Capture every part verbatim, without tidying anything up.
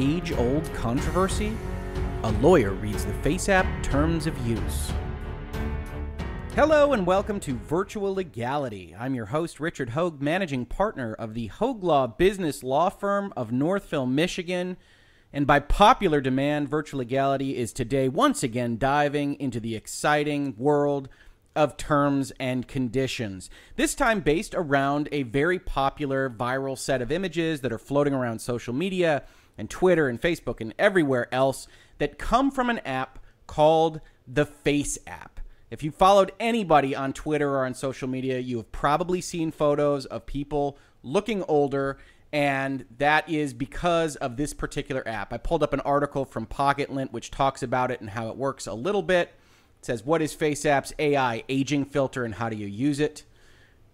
Age-old controversy? A lawyer reads the FaceApp terms of use. Hello and welcome to Virtual Legality. I'm your host, Richard Hoeg, managing partner of the Hoeg Law business law firm of Northville, Michigan. And by popular demand, Virtual Legality is today once again diving into the exciting world of terms and conditions. This time based around a very popular viral set of images that are floating around social media and Twitter and Facebook and everywhere else that come from an app called the FaceApp. If you followed anybody on Twitter or on social media, you have probably seen photos of people looking older, and that is because of this particular app. I pulled up an article from PocketLint, which talks about it and how it works a little bit. It says, what is FaceApp's A I aging filter and how do you use it?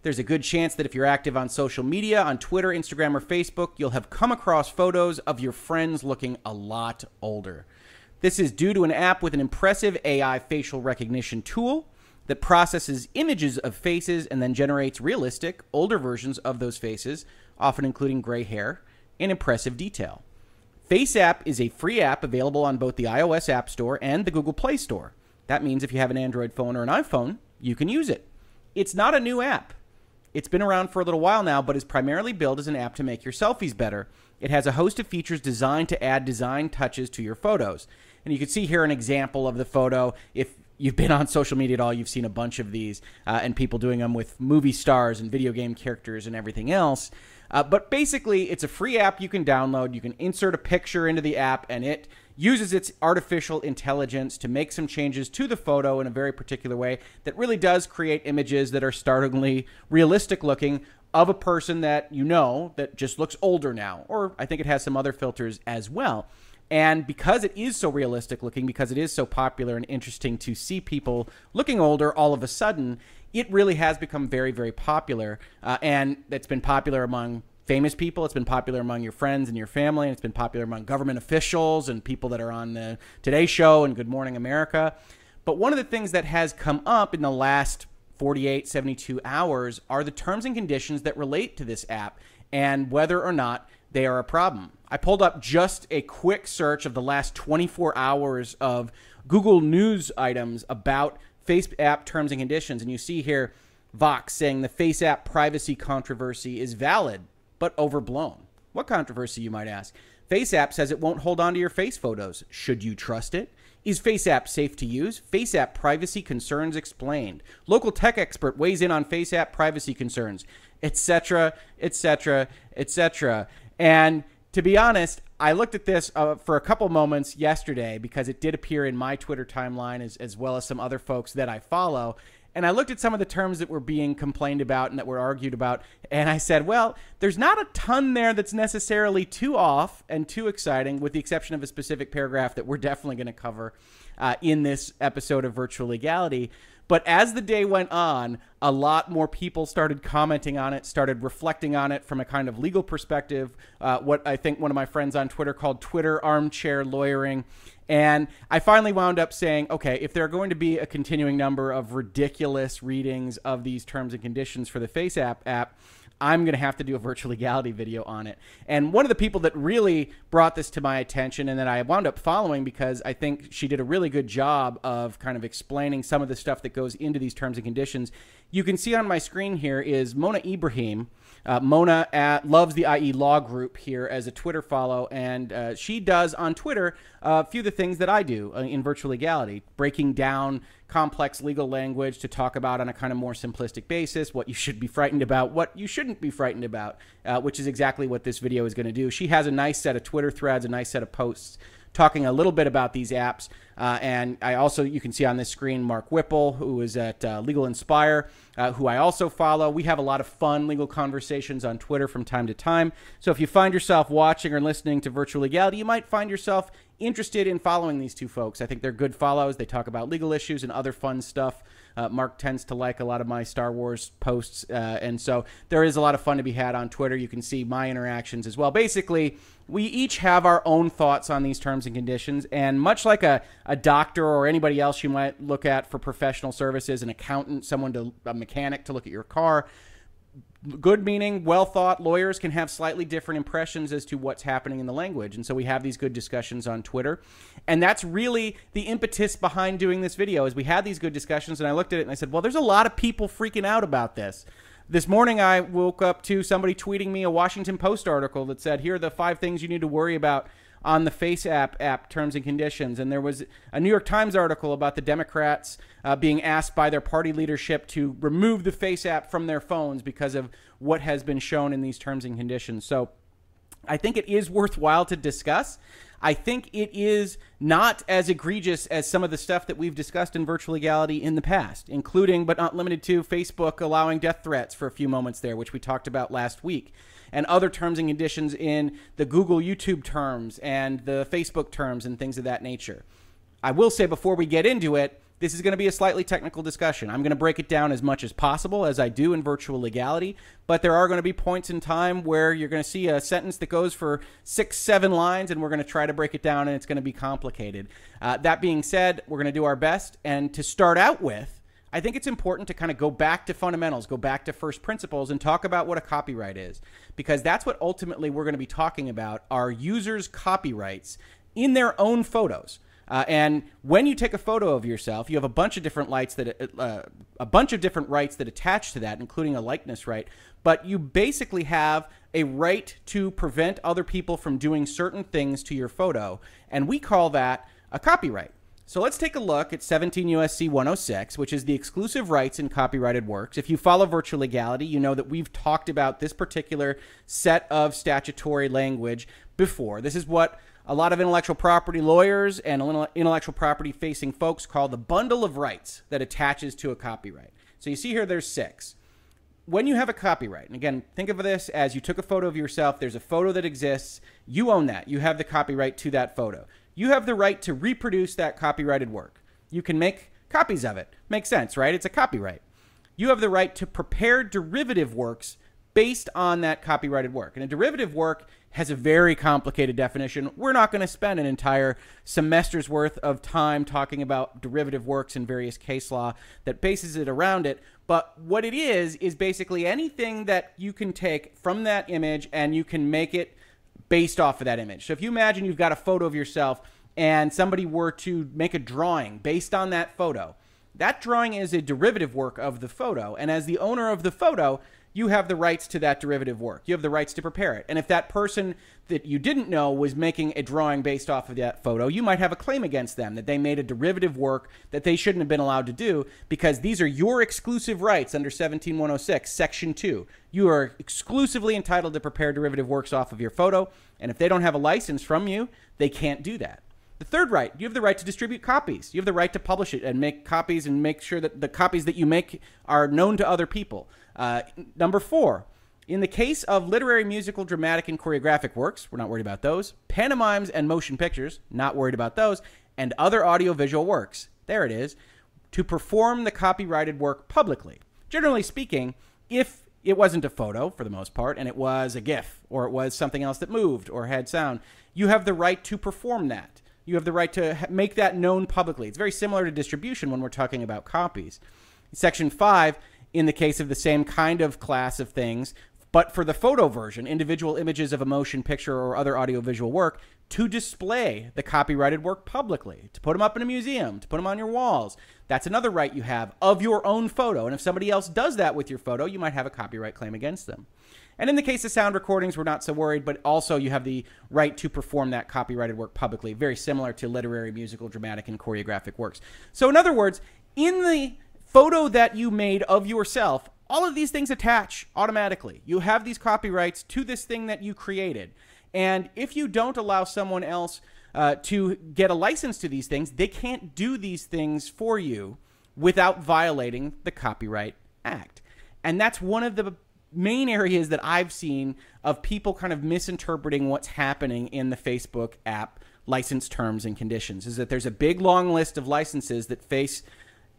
There's a good chance that if you're active on social media, on Twitter, Instagram, or Facebook, you'll have come across photos of your friends looking a lot older. This is due to an app with an impressive A I facial recognition tool that processes images of faces and then generates realistic, older versions of those faces, often including gray hair, in impressive detail. FaceApp is a free app available on both the iOS App Store and the Google Play Store. That means if you have an Android phone or an iPhone, you can use it. It's not a new app. It's been around for a little while now, but is primarily billed as an app to make your selfies better. It has a host of features designed to add design touches to your photos. And you can see here an example of the photo. If you've been on social media at all, you've seen a bunch of these uh, and people doing them with movie stars and video game characters and everything else. Uh, but basically, it's a free app you can download. You can insert a picture into the app, and it uses its artificial intelligence to make some changes to the photo in a very particular way that really does create images that are startlingly realistic looking of a person that you know that just looks older now. Or I think it has some other filters as well. And because it is so realistic looking, because it is so popular and interesting to see people looking older all of a sudden, it really has become very, very popular. Uh, and it's been popular among famous people. It's been popular among your friends and your family. And it's been popular among government officials and people that are on the Today Show and Good Morning America. But one of the things that has come up in the last forty-eight, seventy-two hours are the terms and conditions that relate to this app and whether or not they are a problem. I pulled up just a quick search of the last twenty-four hours of Google News items about FaceApp terms and conditions, and you see here Vox saying the FaceApp privacy controversy is valid but overblown. What controversy, you might ask? FaceApp says it won't hold on to your face photos. Should you trust it? Is FaceApp safe to use? FaceApp privacy concerns explained. Local tech expert weighs in on FaceApp privacy concerns, et cetera, et cetera, et cetera. And to be honest, I looked at this uh, for a couple moments yesterday because it did appear in my Twitter timeline as, as well as some other folks that I follow. And I looked at some of the terms that were being complained about and that were argued about. And I said, well, there's not a ton there that's necessarily too off and too exciting, with the exception of a specific paragraph that we're definitely going to cover uh, in this episode of Virtual Legality. But as the day went on, a lot more people started commenting on it, started reflecting on it from a kind of legal perspective, uh, what I think one of my friends on Twitter called Twitter armchair lawyering. And I finally wound up saying, okay, if there are going to be a continuing number of ridiculous readings of these terms and conditions for the FaceApp app, I'm going to have to do a virtual legality video on it. And one of the people that really brought this to my attention and that I wound up following, because I think she did a really good job of kind of explaining some of the stuff that goes into these terms and conditions, you can see on my screen here, is Mona Ibrahim. Uh, Mona at, loves the I E Law group here as a Twitter follow, and uh, she does on Twitter uh, a few of the things that I do in virtual legality, breaking down complex legal language to talk about on a kind of more simplistic basis what you should be frightened about, what you shouldn't be frightened about, uh, which is exactly what this video is going to do. She has a nice set of Twitter threads, a nice set of posts talking a little bit about these apps. Uh, and I also, you can see on this screen, Mark Whipple, who is at uh, Legal Inspire, uh, who I also follow. We have a lot of fun legal conversations on Twitter from time to time. So if you find yourself watching or listening to Virtual Legality, you might find yourself interested in following these two folks. I think they're good follows. They talk about legal issues and other fun stuff. Uh, Mark tends to like a lot of my Star Wars posts, uh, and so there is a lot of fun to be had on Twitter. You can see my interactions as well. Basically, we each have our own thoughts on these terms and conditions, and much like a, a doctor or anybody else you might look at for professional services, an accountant, someone to a mechanic to look at your car, good meaning, well thought lawyers can have slightly different impressions as to what's happening in the language. And so we have these good discussions on Twitter. And that's really the impetus behind doing this video, is we had these good discussions, and I looked at it and I said, well, there's a lot of people freaking out about this. This morning I woke up to somebody tweeting me a Washington Post article that said, here are the five things you need to worry about on the FaceApp app terms and conditions. And there was a New York Times article about the Democrats uh, being asked by their party leadership to remove the FaceApp from their phones because of what has been shown in these terms and conditions. So I think it is worthwhile to discuss. I think it is not as egregious as some of the stuff that we've discussed in Virtual Legality in the past, including but not limited to Facebook allowing death threats for a few moments there, which we talked about last week, and other terms and conditions in the Google YouTube terms and the Facebook terms and things of that nature. I will say before we get into it, this is going to be a slightly technical discussion. I'm going to break it down as much as possible as I do in Virtual Legality, but there are going to be points in time where you're going to see a sentence that goes for six, seven lines, and we're going to try to break it down, and it's going to be complicated. Uh, that being said, we're going to do our best, and to start out with, I think it's important to kind of go back to fundamentals, go back to first principles, and talk about what a copyright is, because that's what ultimately we're going to be talking about, are users' copyrights in their own photos. Uh, and when you take a photo of yourself, you have a bunch of different rights that uh, a bunch of different rights that attach to that, including a likeness right. But you basically have a right to prevent other people from doing certain things to your photo, and we call that a copyright. So let's take a look at seventeen U S C one oh six, which is the exclusive rights in copyrighted works. If you follow Virtual Legality, you know that we've talked about this particular set of statutory language before. This is what a lot of intellectual property lawyers and intellectual property facing folks call the bundle of rights that attaches to a copyright. So you see here, there's six. When you have a copyright, and again, think of this as you took a photo of yourself, there's a photo that exists, you own that, you have the copyright to that photo. You have the right to reproduce that copyrighted work. You can make copies of it. Makes sense, right? It's a copyright. You have the right to prepare derivative works based on that copyrighted work. And a derivative work has a very complicated definition. We're not going to spend an entire semester's worth of time talking about derivative works and various case law that bases it around it. But what it is, is basically anything that you can take from that image and you can make it based off of that image. So if you imagine you've got a photo of yourself and somebody were to make a drawing based on that photo, that drawing is a derivative work of the photo. And as the owner of the photo, you have the rights to that derivative work. You have the rights to prepare it. And if that person that you didn't know was making a drawing based off of that photo, you might have a claim against them that they made a derivative work that they shouldn't have been allowed to do, because these are your exclusive rights under seventeen one oh six, section two. You are exclusively entitled to prepare derivative works off of your photo. And if they don't have a license from you, they can't do that. The third right, you have the right to distribute copies. You have the right to publish it and make copies and make sure that the copies that you make are known to other people. Uh, number four, in the case of literary, musical, dramatic, and choreographic works, we're not worried about those. Pantomimes and motion pictures, not worried about those. And other audiovisual works, there it is, to perform the copyrighted work publicly. Generally speaking, if it wasn't a photo, for the most part, and it was a GIF, or it was something else that moved or had sound, you have the right to perform that. You have the right to make that known publicly. It's very similar to distribution when we're talking about copies. Section five, in the case of the same kind of class of things, but for the photo version, individual images of a motion picture or other audiovisual work, to display the copyrighted work publicly, to put them up in a museum, to put them on your walls. That's another right you have of your own photo. And if somebody else does that with your photo, you might have a copyright claim against them. And in the case of sound recordings, we're not so worried, but also you have the right to perform that copyrighted work publicly, very similar to literary, musical, dramatic, and choreographic works. So in other words, in the photo that you made of yourself, all of these things attach automatically. You have these copyrights to this thing that you created. And if you don't allow someone else uh, to get a license to these things, they can't do these things for you without violating the Copyright Act. And that's one of the main areas that I've seen of people kind of misinterpreting what's happening in the Facebook app license terms and conditions, is that there's a big long list of licenses that face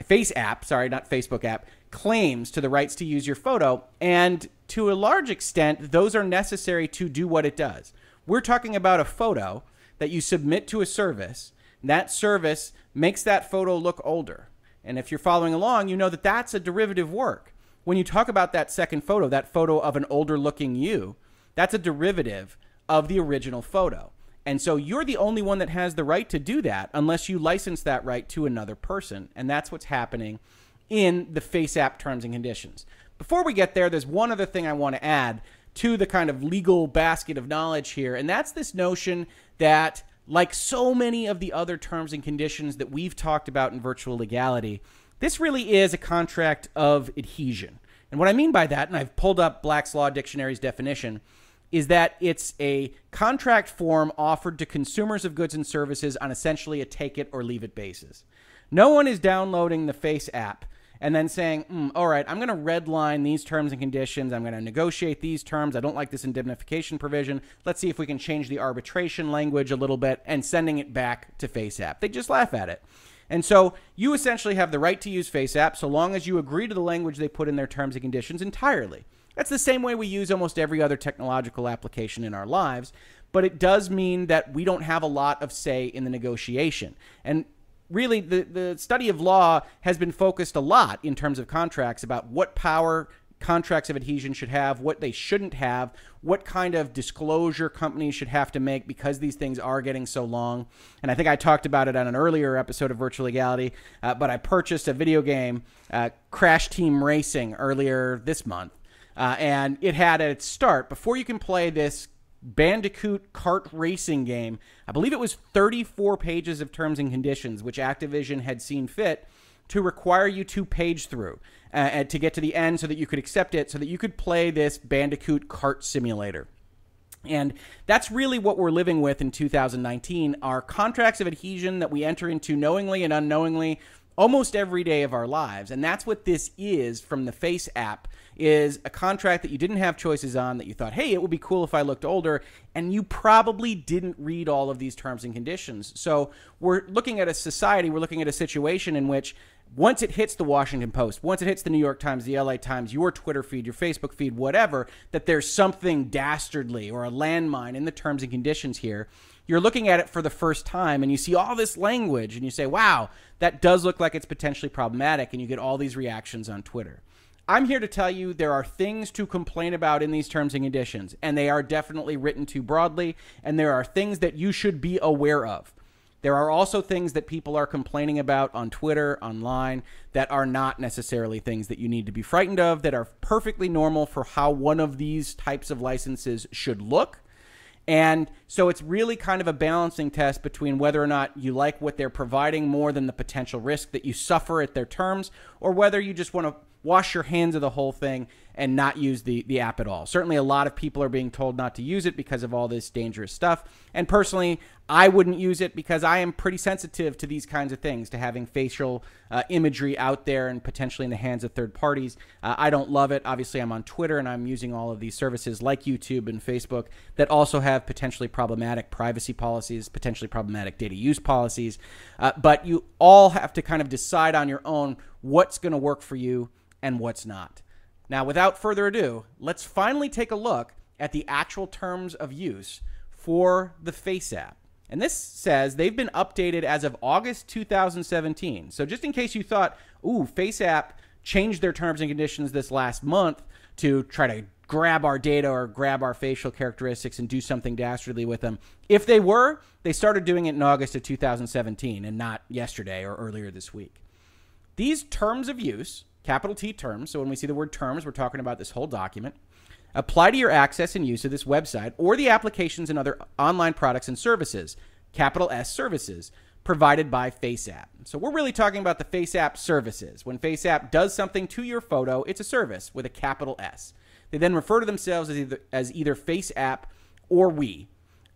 FaceApp, sorry, not Facebook app, claims to the rights to use your photo. And to a large extent, those are necessary to do what it does. We're talking about a photo that you submit to a service. That service makes that photo look older. And if you're following along, you know that that's a derivative work. When you talk about that second photo, that photo of an older looking you, that's a derivative of the original photo. And so you're the only one that has the right to do that unless you license that right to another person. And that's what's happening in the FaceApp terms and conditions. Before we get there, there's one other thing I want to add to the kind of legal basket of knowledge here. And that's this notion that, like so many of the other terms and conditions that we've talked about in virtual legality, this really is a contract of adhesion. And what I mean by that, and I've pulled up Black's Law Dictionary's definition, is that it's a contract form offered to consumers of goods and services on essentially a take it or leave it basis. No one is downloading the Face app and then saying, mm, all right, I'm going to redline these terms and conditions. I'm going to negotiate these terms. I don't like this indemnification provision. Let's see if we can change the arbitration language a little bit, and sending it back to Face app. They just laugh at it. And so you essentially have the right to use Face app so long as you agree to the language they put in their terms and conditions entirely. That's the same way we use almost every other technological application in our lives, but it does mean that we don't have a lot of say in the negotiation. And really, the, the study of law has been focused a lot in terms of contracts about what power contracts of adhesion should have, what they shouldn't have, what kind of disclosure companies should have to make because these things are getting so long. And I think I talked about it on an earlier episode of Virtual Legality, uh, but I purchased a video game, uh, Crash Team Racing, earlier this month. Uh, and it had at its start, before you can play this Bandicoot kart racing game, I believe it was thirty-four pages of terms and conditions, which Activision had seen fit to require you to page through uh, to get to the end so that you could accept it, so that you could play this Bandicoot kart simulator. And that's really what we're living with in two thousand nineteen, are contracts of adhesion that we enter into knowingly and unknowingly almost every day of our lives. And that's what this is from the Face app, is a contract that you didn't have choices on, that you thought, hey, it would be cool if I looked older, and you probably didn't read all of these terms and conditions. So we're looking at a society, we're looking at a situation in which once it hits the Washington Post, once it hits the New York Times, the L A Times, your Twitter feed, your Facebook feed, whatever, that there's something dastardly or a landmine in the terms and conditions here. You're looking at it for the first time and you see all this language and you say, wow, that does look like it's potentially problematic, and you get all these reactions on Twitter. I'm here to tell you there are things to complain about in these terms and conditions, and they are definitely written too broadly, and there are things that you should be aware of. There are also things that people are complaining about on Twitter, online, that are not necessarily things that you need to be frightened of, that are perfectly normal for how one of these types of licenses should look. And so it's really kind of a balancing test between whether or not you like what they're providing more than the potential risk that you suffer at their terms, or whether you just want to wash your hands of the whole thing and not use the, the app at all. Certainly a lot of people are being told not to use it because of all this dangerous stuff. And personally, I wouldn't use it because I am pretty sensitive to these kinds of things, to having facial uh, imagery out there and potentially in the hands of third parties. Uh, I don't love it. Obviously, I'm on Twitter and I'm using all of these services like YouTube and Facebook that also have potentially problematic privacy policies, potentially problematic data use policies. Uh, but you all have to kind of decide on your own what's going to work for you and what's not. Now, without further ado, let's finally take a look at the actual terms of use for the Face app. And this says they've been updated as of August two thousand seventeen. So just in case you thought, ooh, Face app changed their terms and conditions this last month to try to grab our data or grab our facial characteristics and do something dastardly with them. If they were, they started doing it in August of two thousand seventeen and not yesterday or earlier this week. These terms of use, capital T terms, so when we see the word terms, we're talking about this whole document, apply to your access and use of this website or the applications and other online products and services, capital S services, provided by FaceApp. So we're really talking about the FaceApp services. When FaceApp does something to your photo, it's a service with a capital S. They then refer to themselves as either, as either FaceApp or we.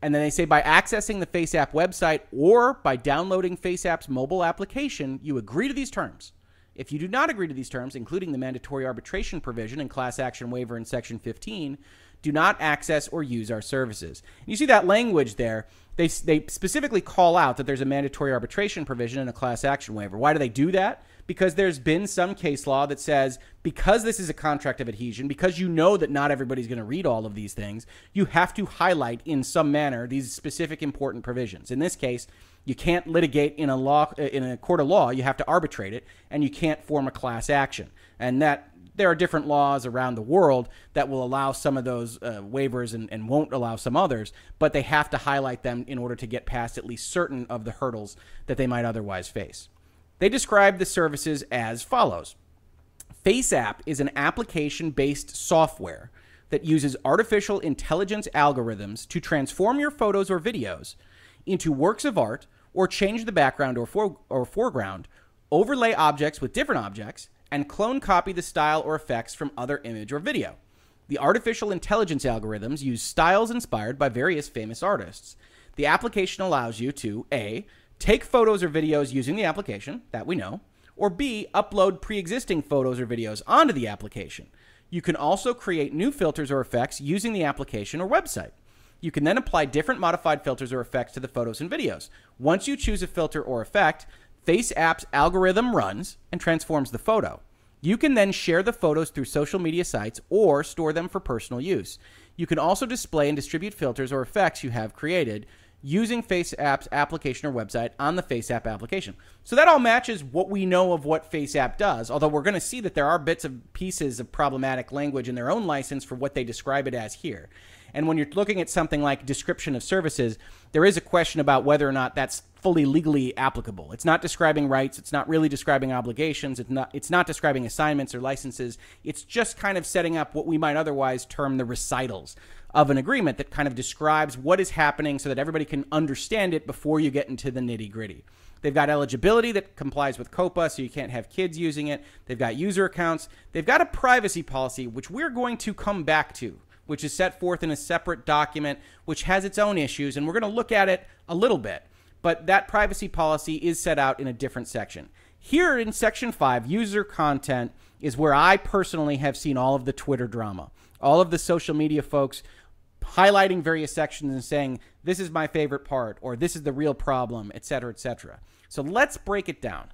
And then they say, by accessing the FaceApp website or by downloading FaceApp's mobile application, you agree to these terms. If you do not agree to these terms, including the mandatory arbitration provision and class action waiver in Section fifteen, do not access or use our services. And you see that language there. They, they specifically call out that there's a mandatory arbitration provision and a class action waiver. Why do they do that? Because there's been some case law that says, because this is a contract of adhesion, because you know that not everybody's going to read all of these things, you have to highlight in some manner these specific important provisions. In this case, you can't litigate in a law, in a court of law. You have to arbitrate it, and you can't form a class action. And that there are different laws around the world that will allow some of those uh, waivers and, and won't allow some others, but they have to highlight them in order to get past at least certain of the hurdles that they might otherwise face. They describe the services as follows. FaceApp is an application-based software that uses artificial intelligence algorithms to transform your photos or videos into works of art or change the background or, for or foreground, overlay objects with different objects, and clone copy the style or effects from other image or video. The artificial intelligence algorithms use styles inspired by various famous artists. The application allows you to, A, take photos or videos using the application, that we know, or B, upload pre-existing photos or videos onto the application. You can also create new filters or effects using the application or website. You can then apply different modified filters or effects to the photos and videos. Once you choose a filter or effect, FaceApp's algorithm runs and transforms the photo. You can then share the photos through social media sites or store them for personal use. You can also display and distribute filters or effects you have created using FaceApp's application or website on the FaceApp application. So that all matches what we know of what FaceApp does, although we're going to see that there are bits of pieces of problematic language in their own license for what they describe it as here. And when you're looking at something like description of services, there is a question about whether or not that's fully legally applicable. It's not describing rights. It's not really describing obligations. It's not, it's not describing assignments or licenses. It's just kind of setting up what we might otherwise term the recitals of an agreement that kind of describes what is happening so that everybody can understand it before you get into the nitty-gritty. They've got eligibility that complies with COPA, so you can't have kids using it. They've got user accounts. They've got a privacy policy, which we're going to come back to, which is set forth in a separate document, which has its own issues, and we're going to look at it a little bit. But that privacy policy is set out in a different section. Here in Section five, user content is where I personally have seen all of the Twitter drama, all of the social media folks highlighting various sections and saying, this is my favorite part, or this is the real problem, et cetera, et cetera. So let's break it down.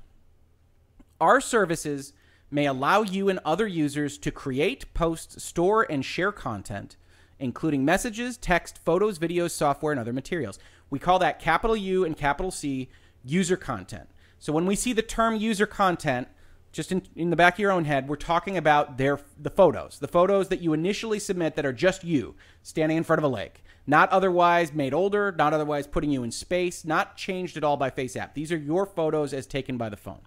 Our services may allow you and other users to create, post, store, and share content, including messages, text, photos, videos, software, and other materials. We call that capital U and capital C user content. So when we see the term user content, just in, in the back of your own head, we're talking about their, the photos, the photos that you initially submit that are just you standing in front of a lake, not otherwise made older, not otherwise putting you in space, not changed at all by FaceApp. These are your photos as taken by the phone.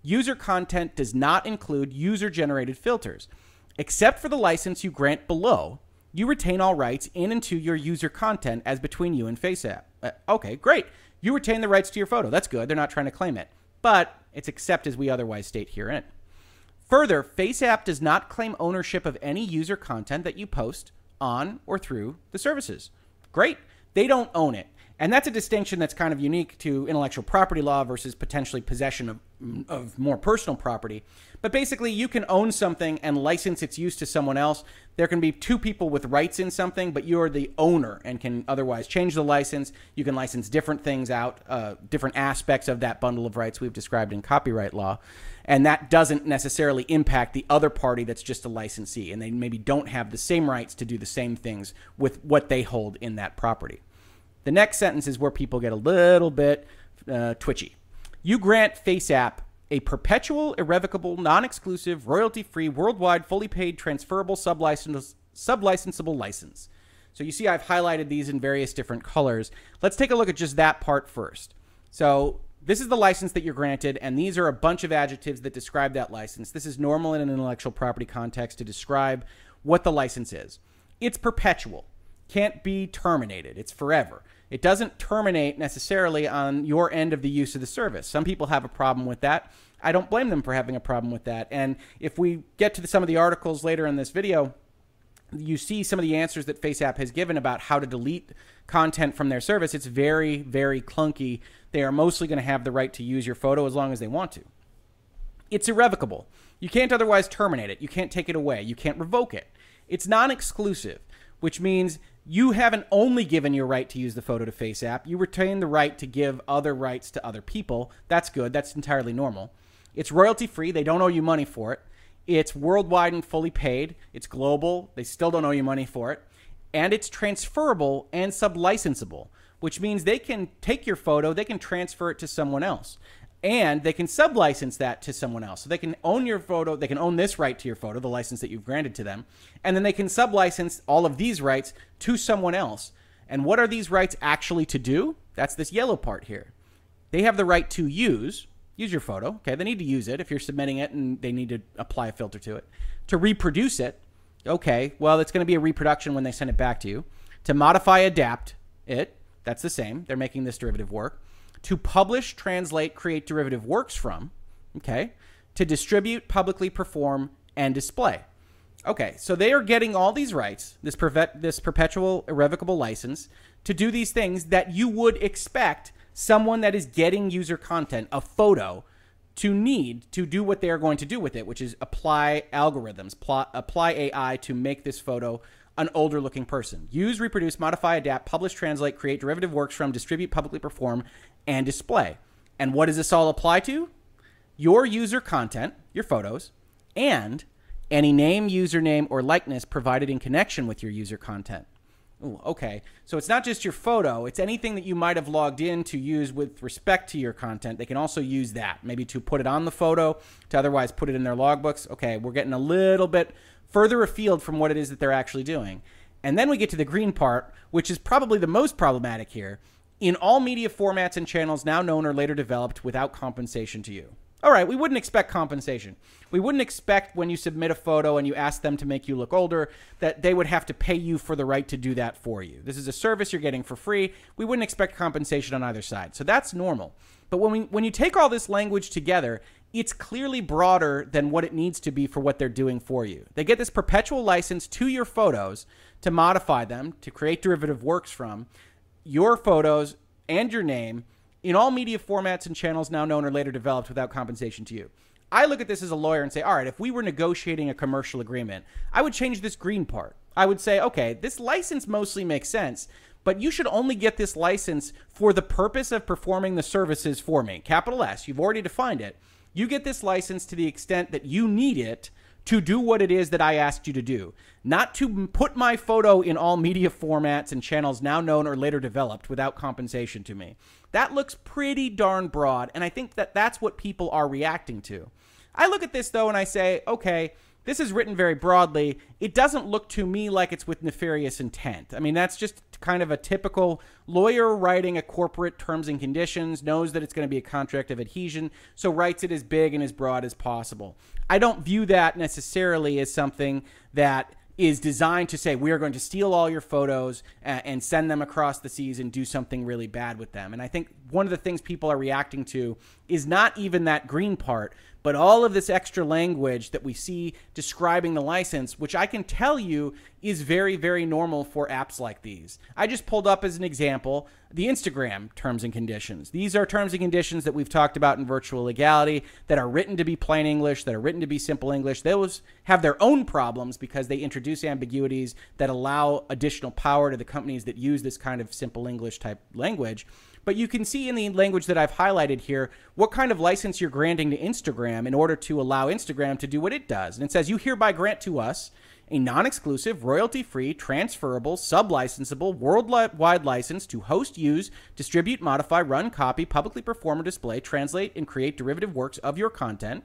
User content does not include user-generated filters. Except for the license you grant below, you retain all rights in and to your user content as between you and FaceApp. Uh, okay, great. You retain the rights to your photo. That's good. They're not trying to claim it. But it's except as we otherwise state herein. Further, FaceApp does not claim ownership of any user content that you post on or through the services. Great. They don't own it. And that's a distinction that's kind of unique to intellectual property law versus potentially possession of, of more personal property. But basically, you can own something and license its use to someone else. There can be two people with rights in something, but you're the owner and can otherwise change the license. You can license different things out, uh, different aspects of that bundle of rights we've described in copyright law. And that doesn't necessarily impact the other party that's just a licensee. And they maybe don't have the same rights to do the same things with what they hold in that property. The next sentence is where people get a little bit uh, twitchy. You grant FaceApp a perpetual, irrevocable, non-exclusive, royalty-free, worldwide, fully paid, transferable, sub-license, sub-licensable license. So you see I've highlighted these in various different colors. Let's take a look at just that part first. So this is the license that you're granted, and these are a bunch of adjectives that describe that license. This is normal in an intellectual property context to describe what the license is. It's perpetual. Can't be terminated. It's forever. It doesn't terminate necessarily on your end of the use of the service. Some people have a problem with that. I don't blame them for having a problem with that. And if we get to the, some of the articles later in this video, you see some of the answers that FaceApp has given about how to delete content from their service, it's very, very clunky. They are mostly going to have the right to use your photo as long as they want to. It's irrevocable. You can't otherwise terminate it. You can't take it away. You can't revoke it. It's non-exclusive, which means you haven't only given your right to use the photo to FaceApp. You retain the right to give other rights to other people. That's good. That's entirely normal. It's royalty-free. They don't owe you money for it. It's worldwide and fully paid. It's global. They still don't owe you money for it. And it's transferable and sub-licensable, which means they can take your photo, they can transfer it to someone else, and they can sub-license that to someone else. So they can own your photo, they can own this right to your photo, the license that you've granted to them, and then they can sub-license all of these rights to someone else. And what are these rights actually to do? That's this yellow part here. They have the right to use... Use your photo, okay? They need to use it if you're submitting it and they need to apply a filter to it. To reproduce it, okay, well, it's going to be a reproduction when they send it back to you. To modify, adapt it, that's the same. They're making this derivative work. To publish, translate, create derivative works from, okay? To distribute, publicly perform, and display. Okay, so they are getting all these rights, this, perve- this perpetual irrevocable license, to do these things that you would expect someone that is getting user content, a photo, to need to do what they are going to do with it, which is apply algorithms, pl- apply A I to make this photo an older looking person. Use, reproduce, modify, adapt, publish, translate, create derivative works from, distribute, publicly perform, and display. And what does this all apply to? Your user content, your photos, and any name, username, or likeness provided in connection with your user content. Ooh, okay, so it's not just your photo, it's anything that you might have logged in to use with respect to your content. They can also use that, maybe to put it on the photo, to otherwise put it in their logbooks. Okay, we're getting a little bit further afield from what it is that they're actually doing. And then we get to the green part, which is probably the most problematic here. In all media formats and channels now known or later developed without compensation to you. All right, we wouldn't expect compensation. We wouldn't expect when you submit a photo and you ask them to make you look older that they would have to pay you for the right to do that for you. This is a service you're getting for free. We wouldn't expect compensation on either side. So that's normal. But when we, when you take all this language together, it's clearly broader than what it needs to be for what they're doing for you. They get this perpetual license to your photos to modify them, to create derivative works from your photos and your name, in all media formats and channels now known or later developed without compensation to you. I look at this as a lawyer and say, all right, if we were negotiating a commercial agreement, I would change this green part. I would say, okay, this license mostly makes sense, but you should only get this license for the purpose of performing the services for me. Capital S, you've already defined it. You get this license to the extent that you need it to do what it is that I asked you to do, not to put my photo in all media formats and channels now known or later developed without compensation to me. That looks pretty darn broad, and I think that that's what people are reacting to. I look at this, though, and I say, okay, this is written very broadly. It doesn't look to me like it's with nefarious intent. I mean, that's just kind of a typical lawyer writing a corporate terms and conditions, knows that it's going to be a contract of adhesion, so writes it as big and as broad as possible. I don't view that necessarily as something that is designed to say, we are going to steal all your photos and send them across the seas and do something really bad with them. And I think one of the things people are reacting to is not even that green part, but all of this extra language that we see describing the license, which I can tell you is very, very normal for apps like these. I just pulled up as an example the Instagram terms and conditions. These are terms and conditions that we've talked about in Virtual Legality that are written to be plain English, that are written to be simple English. Those have their own problems because they introduce ambiguities that allow additional power to the companies that use this kind of simple English type language. But you can see in the language that I've highlighted here what kind of license you're granting to Instagram in order to allow Instagram to do what it does. And it says, you hereby grant to us a non-exclusive, royalty-free, transferable, sub-licensable, worldwide license to host, use, distribute, modify, run, copy, publicly perform or display, translate, and create derivative works of your content.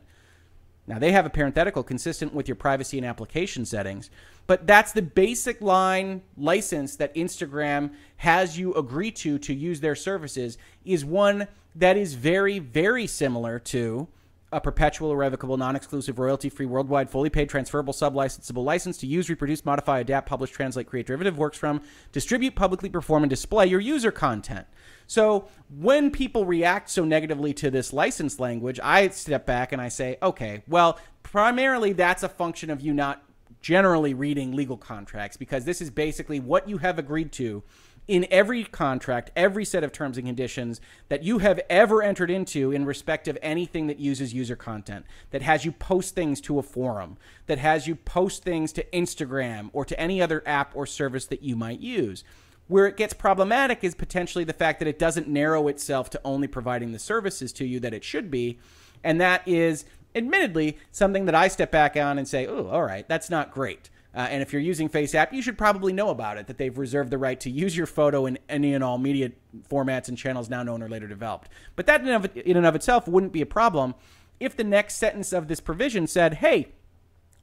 Now, they have a parenthetical consistent with your privacy and application settings, but that's the basic line license that Instagram has you agree to to use their services is one that is very, very similar to a perpetual, irrevocable, non-exclusive, royalty-free, worldwide, fully paid, transferable, sub-licensable license to use, reproduce, modify, adapt, publish, translate, create derivative works from, distribute, publicly perform, and display your user content. So when people react so negatively to this license language, I step back and I say, okay, well, primarily that's a function of you not generally reading legal contracts, because this is basically what you have agreed to in every contract, every set of terms and conditions that you have ever entered into in respect of anything that uses user content, that has you post things to a forum, that has you post things to Instagram or to any other app or service that you might use. Where it gets problematic is potentially the fact that it doesn't narrow itself to only providing the services to you that it should be, and that is admittedly something that I step back on and say, oh, all right, that's not great. Uh, and if you're using FaceApp, you should probably know about it, that they've reserved the right to use your photo in any and all media formats and channels now known or later developed. But that in, of, in and of itself wouldn't be a problem if the next sentence of this provision said, hey,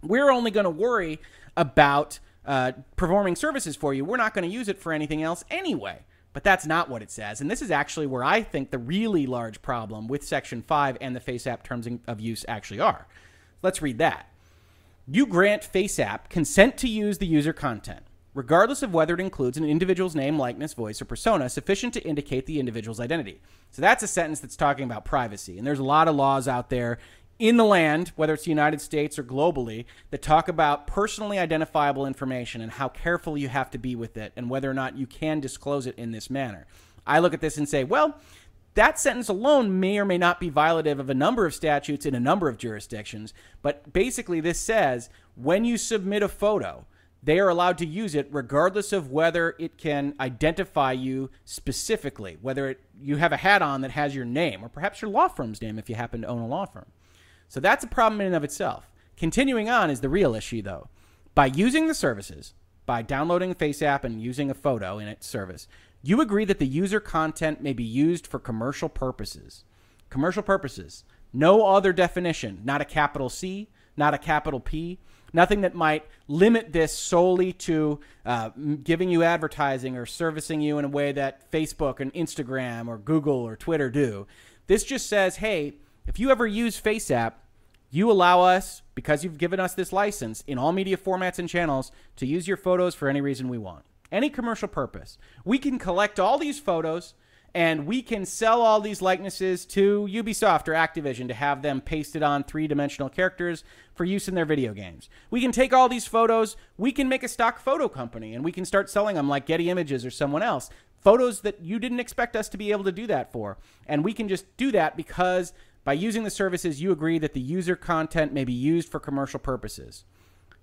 we're only going to worry about uh, performing services for you. We're not going to use it for anything else anyway. But that's not what it says. And this is actually where I think the really large problem with Section five and the FaceApp terms of use actually are. Let's read that. You grant FaceApp consent to use the user content, regardless of whether it includes an individual's name, likeness, voice, or persona sufficient to indicate the individual's identity. So that's a sentence that's talking about privacy. And there's a lot of laws out there in the land, whether it's the United States or globally, that talk about personally identifiable information and how careful you have to be with it and whether or not you can disclose it in this manner. I look at this and say, well, that sentence alone may or may not be violative of a number of statutes in a number of jurisdictions, but basically this says when you submit a photo, they are allowed to use it regardless of whether it can identify you specifically, whether it, you have a hat on that has your name or perhaps your law firm's name if you happen to own a law firm. So that's a problem in and of itself. Continuing on is the real issue, though. By using the services, by downloading FaceApp and using a photo in its service, you agree that the user content may be used for commercial purposes. Commercial purposes. No other definition. Not a capital C, not a capital P. Nothing that might limit this solely to uh, giving you advertising or servicing you in a way that Facebook and Instagram or Google or Twitter do. This just says, hey, if you ever use FaceApp, you allow us, because you've given us this license, in all media formats and channels, to use your photos for any reason we want. Any commercial purpose. We can collect all these photos and we can sell all these likenesses to Ubisoft or Activision to have them pasted on three-dimensional characters for use in their video games. We can take all these photos, we can make a stock photo company, and we can start selling them like Getty Images or someone else. Photos that you didn't expect us to be able to do that for. And we can just do that because by using the services, you agree that the user content may be used for commercial purposes.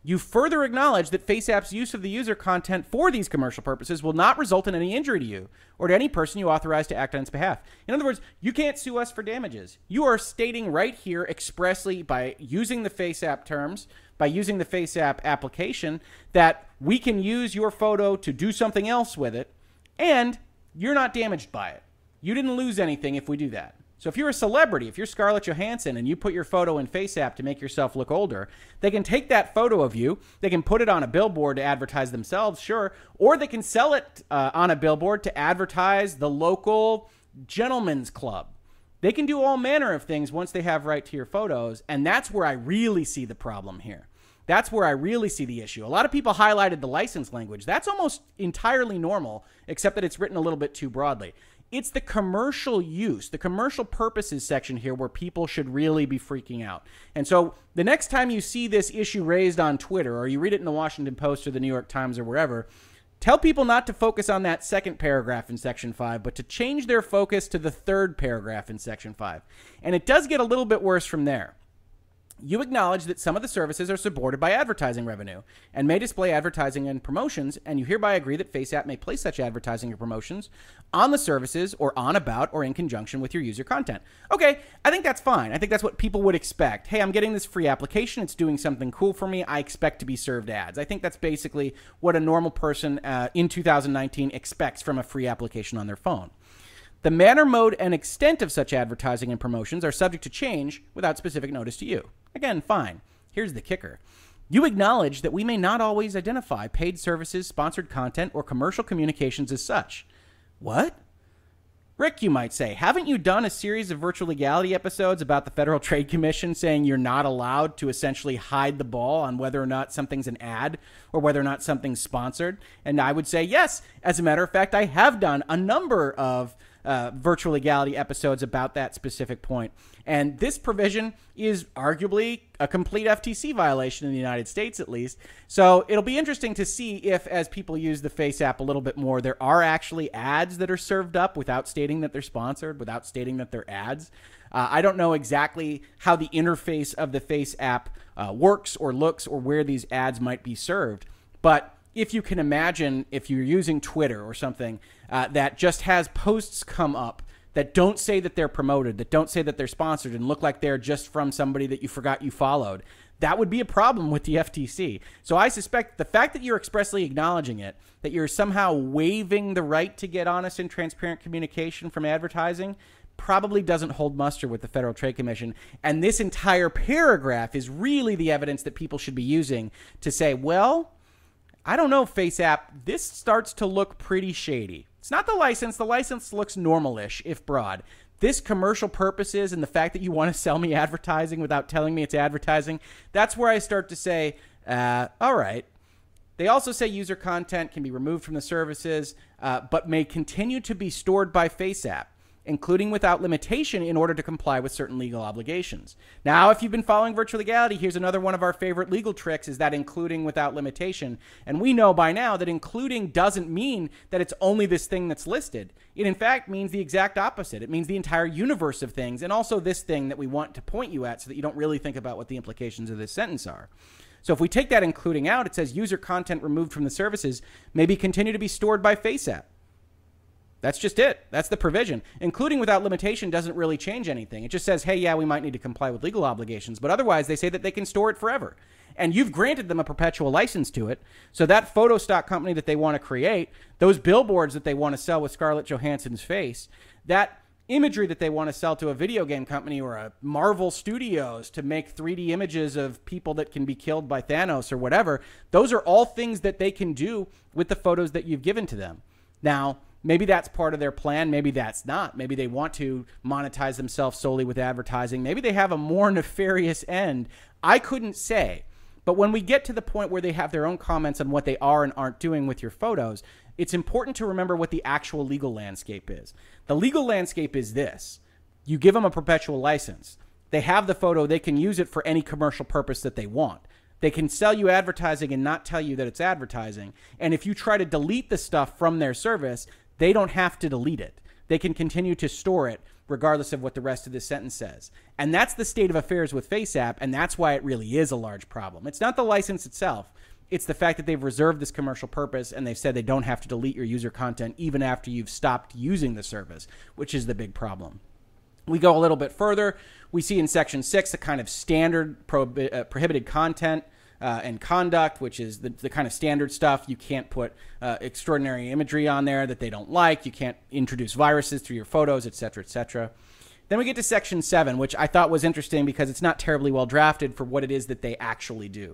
You further acknowledge that FaceApp's use of the user content for these commercial purposes will not result in any injury to you or to any person you authorize to act on its behalf. In other words, you can't sue us for damages. You are stating right here expressly by using the FaceApp terms, by using the FaceApp application, that we can use your photo to do something else with it, and you're not damaged by it. You didn't lose anything if we do that. So if you're a celebrity, if you're Scarlett Johansson and you put your photo in FaceApp to make yourself look older, they can take that photo of you, they can put it on a billboard to advertise themselves, sure, or they can sell it uh, on a billboard to advertise the local gentleman's club. They can do all manner of things once they have right to your photos, and that's where I really see the problem here. That's where I really see the issue. A lot of people highlighted the license language. That's almost entirely normal, except that it's written a little bit too broadly. It's the commercial use, the commercial purposes section here where people should really be freaking out. And so the next time you see this issue raised on Twitter or you read it in the Washington Post or the New York Times or wherever, tell people not to focus on that second paragraph in Section five, but to change their focus to the third paragraph in Section five. And it does get a little bit worse from there. You acknowledge that some of the services are supported by advertising revenue and may display advertising and promotions, and you hereby agree that FaceApp may place such advertising or promotions on the services or on, about, or in conjunction with your user content. Okay, I think that's fine. I think that's what people would expect. Hey, I'm getting this free application. It's doing something cool for me. I expect to be served ads. I think that's basically what a normal person uh, in two thousand nineteen expects from a free application on their phone. The manner, mode, and extent of such advertising and promotions are subject to change without specific notice to you. Again, fine. Here's the kicker. You acknowledge that we may not always identify paid services, sponsored content, or commercial communications as such. What? Rick, you might say, haven't you done a series of virtual legality episodes about the Federal Trade Commission saying you're not allowed to essentially hide the ball on whether or not something's an ad or whether or not something's sponsored? And I would say, yes. As a matter of fact, I have done a number of uh, virtual legality episodes about that specific point. And this provision is arguably a complete F T C violation in the United States, at least. So it'll be interesting to see if, as people use the Face app a little bit more, there are actually ads that are served up without stating that they're sponsored, without stating that they're ads. Uh, I don't know exactly how the interface of the Face app uh, works or looks, or where these ads might be served. But if you can imagine, if you're using Twitter or something uh, that just has posts come up that don't say that they're promoted, that don't say that they're sponsored, and look like they're just from somebody that you forgot you followed, that would be a problem with the F T C. So I suspect the fact that you're expressly acknowledging it, that you're somehow waiving the right to get honest and transparent communication from advertising, probably doesn't hold muster with the Federal Trade Commission. And this entire paragraph is really the evidence that people should be using to say, well, I don't know, FaceApp, this starts to look pretty shady. It's not the license. The license looks normal-ish, if broad. This commercial purposes and the fact that you want to sell me advertising without telling me it's advertising, that's where I start to say, uh, all right. They also say user content can be removed from the services, uh, but may continue to be stored by FaceApp, including without limitation, in order to comply with certain legal obligations. Now, if you've been following virtual legality, here's another one of our favorite legal tricks, is that including without limitation. And we know by now that including doesn't mean that it's only this thing that's listed. It, in fact, means the exact opposite. It means the entire universe of things, and also this thing that we want to point you at so that you don't really think about what the implications of this sentence are. So if we take that including out, it says user content removed from the services may be continue to be stored by FaceApp. That's just it. That's the provision. Including without limitation doesn't really change anything. It just says, hey, yeah, we might need to comply with legal obligations, but otherwise they say that they can store it forever. And you've granted them a perpetual license to it. So that photo stock company that they want to create, those billboards that they want to sell with Scarlett Johansson's face, that imagery that they want to sell to a video game company or a Marvel Studios to make three D images of people that can be killed by Thanos or whatever, those are all things that they can do with the photos that you've given to them. Now, maybe that's part of their plan. Maybe that's not. Maybe they want to monetize themselves solely with advertising. Maybe they have a more nefarious end. I couldn't say. But when we get to the point where they have their own comments on what they are and aren't doing with your photos, it's important to remember what the actual legal landscape is. The legal landscape is this. You give them a perpetual license. They have the photo. They can use it for any commercial purpose that they want. They can sell you advertising and not tell you that it's advertising. And if you try to delete the stuff from their service, they don't have to delete it. They can continue to store it regardless of what the rest of this sentence says. And that's the state of affairs with FaceApp, and that's why it really is a large problem. It's not the license itself. It's the fact that they've reserved this commercial purpose, and they've said they don't have to delete your user content even after you've stopped using the service, which is the big problem. We go a little bit further. We see in Section six a kind of standard prohibi- uh, prohibited content Uh, and conduct, which is the, the kind of standard stuff. You can't put uh, extraordinary imagery on there that they don't like. You can't introduce viruses through your photos, et cetera, et cetera. Then we get to Section seven, which I thought was interesting because it's not terribly well drafted for what it is that they actually do.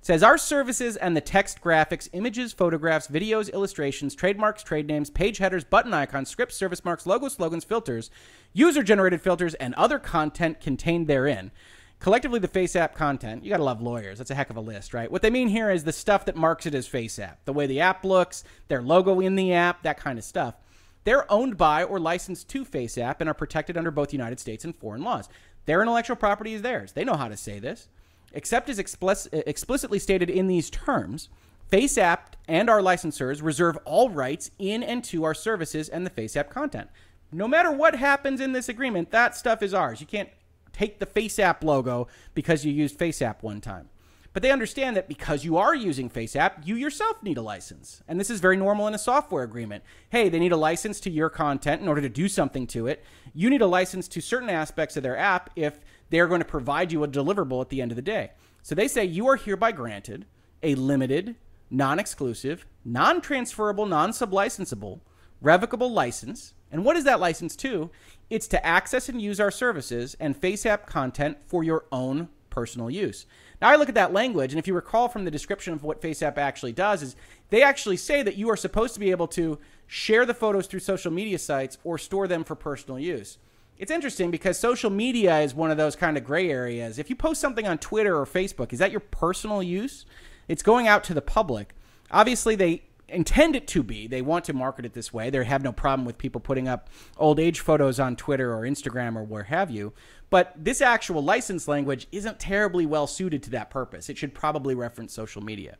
It says, our services and the text, graphics, images, photographs, videos, illustrations, trademarks, trade names, page headers, button icons, scripts, service marks, logos, slogans, filters, user-generated filters, and other content contained therein. Collectively, the FaceApp content, you got to love lawyers. That's a heck of a list, right? What they mean here is the stuff that marks it as FaceApp, the way the app looks, their logo in the app, that kind of stuff. They're owned by or licensed to FaceApp and are protected under both United States and foreign laws. Their intellectual property is theirs. They know how to say this. Except as explicitly stated in these terms, FaceApp and our licensors reserve all rights in and to our services and the FaceApp content. No matter what happens in this agreement, that stuff is ours. You can't take the FaceApp logo because you used FaceApp one time. But they understand that because you are using FaceApp, you yourself need a license. And this is very normal in a software agreement. Hey, they need a license to your content in order to do something to it. You need a license to certain aspects of their app if they're going to provide you a deliverable at the end of the day. So they say you are hereby granted a limited, non-exclusive, non-transferable, non-sublicensable, revocable license. And what is that license to? It's to access and use our services and FaceApp content for your own personal use. Now, I look at that language, and if you recall from the description of what FaceApp actually does, is they actually say that you are supposed to be able to share the photos through social media sites or store them for personal use. It's interesting because social media is one of those kind of gray areas. If you post something on Twitter or Facebook, is that your personal use? It's going out to the public. Obviously, they intend it to be. They want to market it this way. They have no problem with people putting up old age photos on Twitter or Instagram or where have you. But this actual license language isn't terribly well suited to that purpose. It should probably reference social media.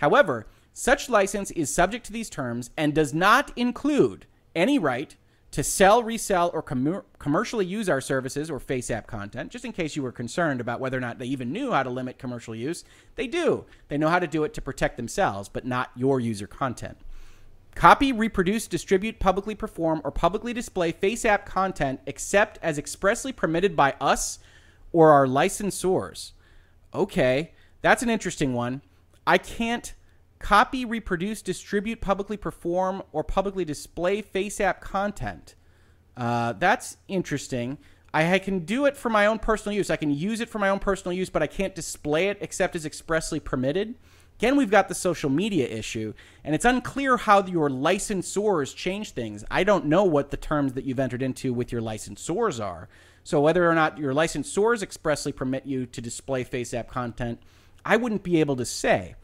However, such license is subject to these terms and does not include any right to sell, resell, or com commercially use our services or FaceApp content. Just in case you were concerned about whether or not they even knew how to limit commercial use, they do. They know how to do it to protect themselves, but not your user content. Copy, reproduce, distribute, publicly perform, or publicly display FaceApp content except as expressly permitted by us or our licensors. Okay, that's an interesting one. I can't copy, reproduce, distribute, publicly perform, or publicly display FaceApp content. Uh, that's interesting. I, I can do it for my own personal use. I can use it for my own personal use, but I can't display it except as expressly permitted. Again, we've got the social media issue, and it's unclear how your licensors change things. I don't know what the terms that you've entered into with your licensors are. So whether or not your licensors expressly permit you to display FaceApp content, I wouldn't be able to say.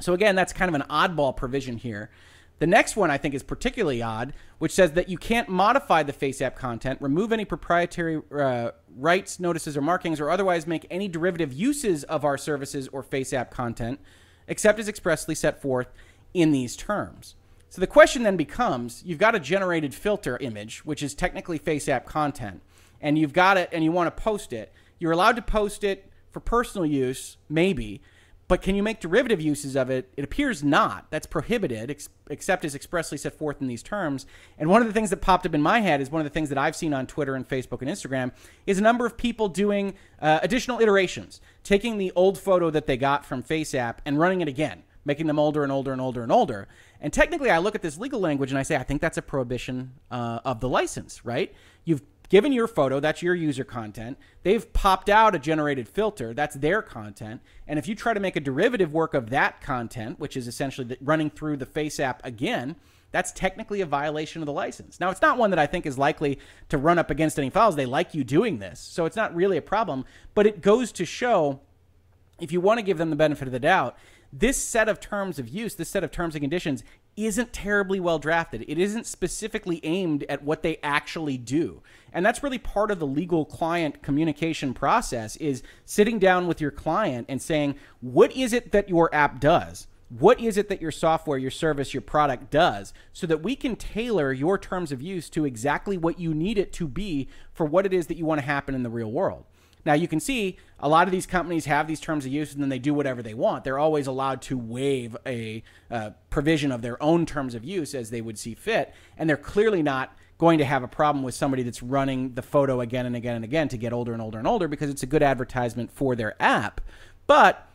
So again, that's kind of an oddball provision here. The next one I think is particularly odd, which says that you can't modify the FaceApp content, remove any proprietary uh, rights, notices, or markings, or otherwise make any derivative uses of our services or FaceApp content, except as expressly set forth in these terms. So the question then becomes, you've got a generated filter image, which is technically FaceApp content, and you've got it and you want to post it. You're allowed to post it for personal use, maybe, but can you make derivative uses of it? It appears not. That's prohibited, ex except as expressly set forth in these terms. And one of the things that popped up in my head is one of the things that I've seen on Twitter and Facebook and Instagram is a number of people doing uh, additional iterations, taking the old photo that they got from FaceApp and running it again, making them older and older and older and older. And technically, I look at this legal language and I say, I think that's a prohibition uh, of the license, right? You've given your photo, that's your user content. They've popped out a generated filter, that's their content. And if you try to make a derivative work of that content, which is essentially the, running through the FaceApp again, that's technically a violation of the license. Now, it's not one that I think is likely to run up against any files. They like you doing this, so it's not really a problem. But it goes to show, if you want to give them the benefit of the doubt, this set of terms of use, this set of terms and conditions isn't terribly well drafted. It isn't specifically aimed at what they actually do. And that's really part of the legal client communication process, is sitting down with your client and saying, what is it that your app does? What is it that your software, your service, your product does, so that we can tailor your terms of use to exactly what you need it to be for what it is that you want to happen in the real world. Now, you can see a lot of these companies have these terms of use and then they do whatever they want. They're always allowed to waive a uh, provision of their own terms of use as they would see fit. And they're clearly not going to have a problem with somebody that's running the photo again and again and again to get older and older and older, because it's a good advertisement for their app. But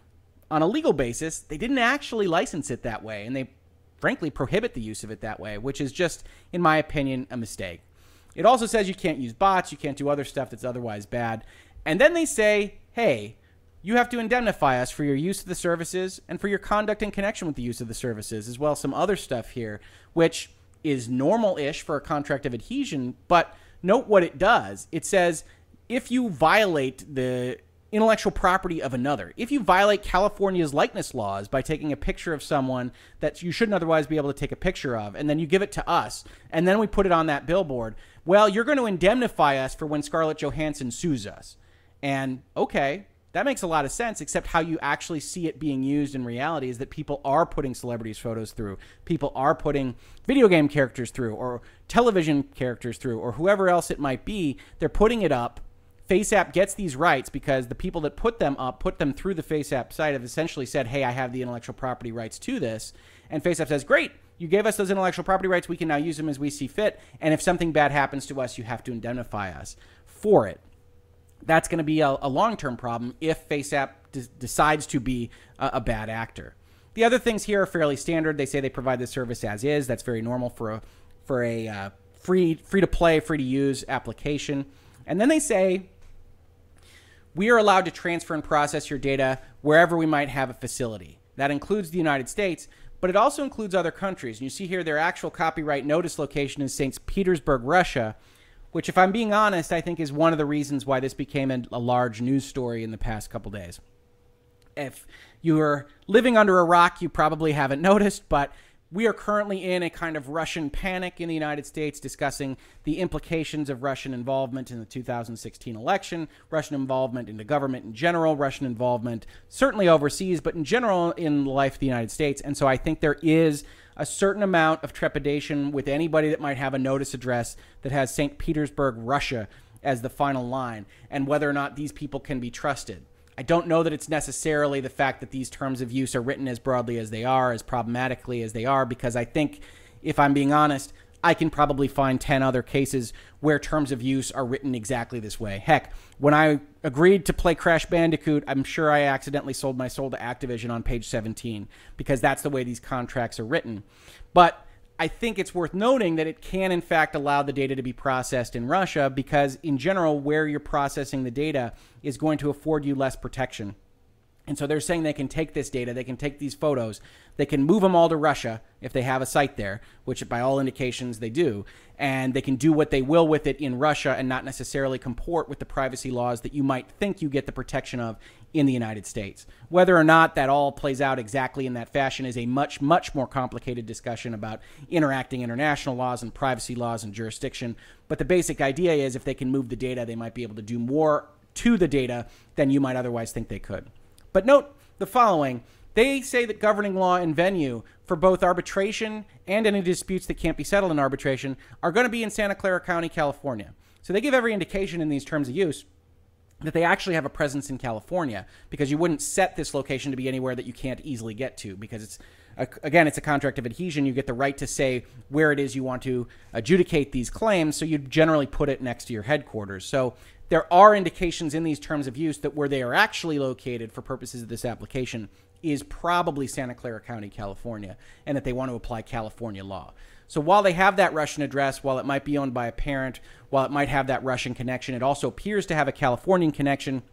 on a legal basis, they didn't actually license it that way. And they frankly prohibit the use of it that way, which is just, in my opinion, a mistake. It also says you can't use bots. You can't do other stuff that's otherwise bad. And then they say, hey, you have to indemnify us for your use of the services and for your conduct in connection with the use of the services, as well as some other stuff here, which is normal-ish for a contract of adhesion. But note what it does. It says, if you violate the intellectual property of another, if you violate California's likeness laws by taking a picture of someone that you shouldn't otherwise be able to take a picture of, and then you give it to us, and then we put it on that billboard, well, you're going to indemnify us for when Scarlett Johansson sues us. And okay, that makes a lot of sense, except how you actually see it being used in reality is that people are putting celebrities' photos through, people are putting video game characters through, or television characters through, or whoever else it might be. They're putting it up. FaceApp gets these rights because the people that put them up, put them through the FaceApp site, have essentially said, hey, I have the intellectual property rights to this. And FaceApp says, great, you gave us those intellectual property rights. We can now use them as we see fit. And if something bad happens to us, you have to indemnify us for it. That's going to be a, a long-term problem if FaceApp decides to be a, a bad actor. The other things here are fairly standard. They say they provide the service as is. That's very normal for a for a uh, free free to play, free to use application. And then they say we are allowed to transfer and process your data wherever we might have a facility. That includes the United States, but it also includes other countries. And you see here their actual copyright notice location is Saint Petersburg, Russia, which, if I'm being honest, I think is one of the reasons why this became a large news story in the past couple days. If you were living under a rock, you probably haven't noticed, but We are currently in a kind of Russian panic in the United States, discussing the implications of Russian involvement in the two thousand sixteen election, Russian involvement into government in general, Russian involvement certainly overseas, but in general in life of the United States. And so I think there is a certain amount of trepidation with anybody that might have a notice address that has Saint Petersburg, Russia as the final line, and whether or not these people can be trusted. I don't know that it's necessarily the fact that these terms of use are written as broadly as they are, as problematically as they are, because I think, if I'm being honest, I can probably find ten other cases where terms of use are written exactly this way. Heck, when I agreed to play Crash Bandicoot, I'm sure I accidentally sold my soul to Activision on page seventeen, because that's the way these contracts are written. But I think it's worth noting that it can, in fact, allow the data to be processed in Russia, because in general, where you're processing the data is going to afford you less protection. And so they're saying they can take this data, they can take these photos, they can move them all to Russia if they have a site there, which by all indications they do, and they can do what they will with it in Russia and not necessarily comport with the privacy laws that you might think you get the protection of in the United States. Whether or not that all plays out exactly in that fashion is a much, much more complicated discussion about interacting international laws and privacy laws and jurisdiction. But the basic idea is if they can move the data, they might be able to do more to the data than you might otherwise think they could. But note the following. They say that governing law and venue for both arbitration and any disputes that can't be settled in arbitration are going to be in Santa Clara County, California. So they give every indication in these terms of use that they actually have a presence in California, because you wouldn't set this location to be anywhere that you can't easily get to, because it's, again, it's a contract of adhesion. You get the right to say where it is you want to adjudicate these claims, so you generally put it next to your headquarters. So there are indications in these terms of use that where they are actually located for purposes of this application is probably Santa Clara County, California, and that they want to apply California law. So while they have that Russian address, while it might be owned by a parent, while it might have that Russian connection, it also appears to have a Californian connection,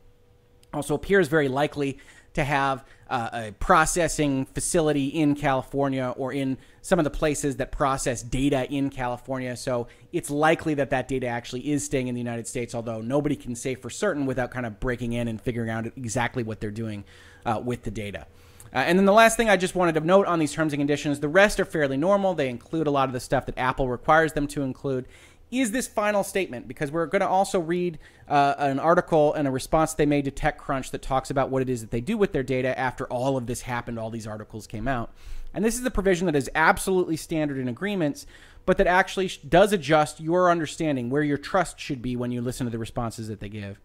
also appears very likely to have uh, a processing facility in California or in some of the places that process data in California. So it's likely that that data actually is staying in the United States, although nobody can say for certain without kind of breaking in and figuring out exactly what they're doing uh, with the data. Uh, and then the last thing I just wanted to note on these terms and conditions, the rest are fairly normal. They include a lot of the stuff that Apple requires them to include. Is this final statement, because we're going to also read uh, an article and a response they made to TechCrunch that talks about what it is that they do with their data after all of this happened, all these articles came out. And this is the provision that is absolutely standard in agreements, but that actually does adjust your understanding where your trust should be when you listen to the responses that they give.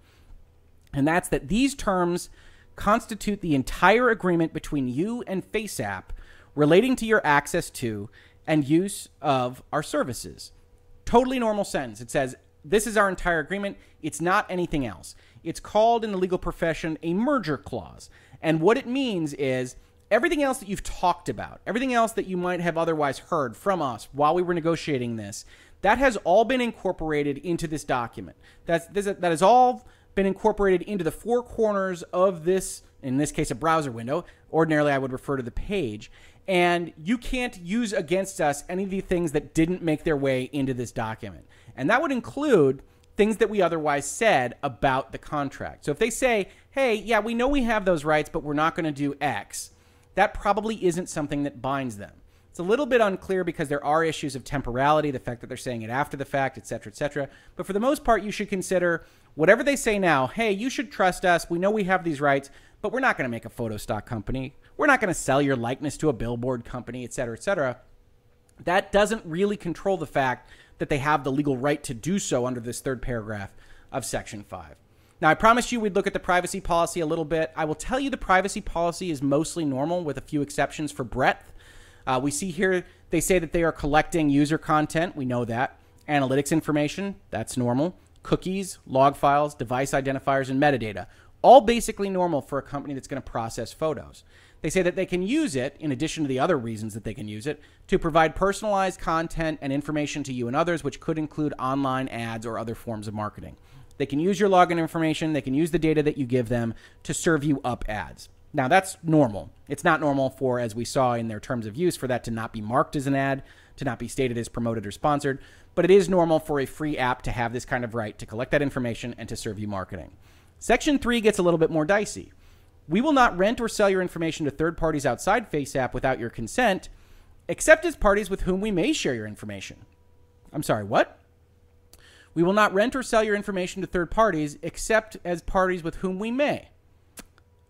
And that's that these terms constitute the entire agreement between you and FaceApp relating to your access to and use of our services. Totally normal sentence. It says, this is our entire agreement. It's not anything else. It's called in the legal profession a merger clause. And what it means is everything else that you've talked about, everything else that you might have otherwise heard from us while we were negotiating this, that has all been incorporated into this document. That's, this, that has all been incorporated into the four corners of this, in this case, a browser window. Ordinarily, I would refer to the page. And you can't use against us any of the things that didn't make their way into this document. And that would include things that we otherwise said about the contract. So if they say, hey, yeah, we know we have those rights, but we're not going to do X, that probably isn't something that binds them. It's a little bit unclear because there are issues of temporality, the fact that they're saying it after the fact, et cetera, et cetera. But for the most part, you should consider whatever they say now, hey, you should trust us. We know we have these rights, but we're not going to make a photo stock company. We're not going to sell your likeness to a billboard company, et cetera, et cetera. That doesn't really control the fact that they have the legal right to do so under this third paragraph of Section five. Now, I promised you we'd look at the privacy policy a little bit. I will tell you the privacy policy is mostly normal with a few exceptions for breadth. Uh, we see here they say that they are collecting user content. We know that. Analytics information, that's normal. Cookies, log files, device identifiers, and metadata. All basically normal for a company that's going to process photos. They say that they can use it, in addition to the other reasons that they can use it, to provide personalized content and information to you and others, which could include online ads or other forms of marketing. They can use your login information. They can use the data that you give them to serve you up ads. Now, that's normal. It's not normal for, as we saw in their terms of use, for that to not be marked as an ad, to not be stated as promoted or sponsored. But it is normal for a free app to have this kind of right to collect that information and to serve you marketing. Section three gets a little bit more dicey. We will not rent or sell your information to third parties outside FaceApp without your consent, except as parties with whom we may share your information. I'm sorry, what? We will not rent or sell your information to third parties, except as parties with whom we may.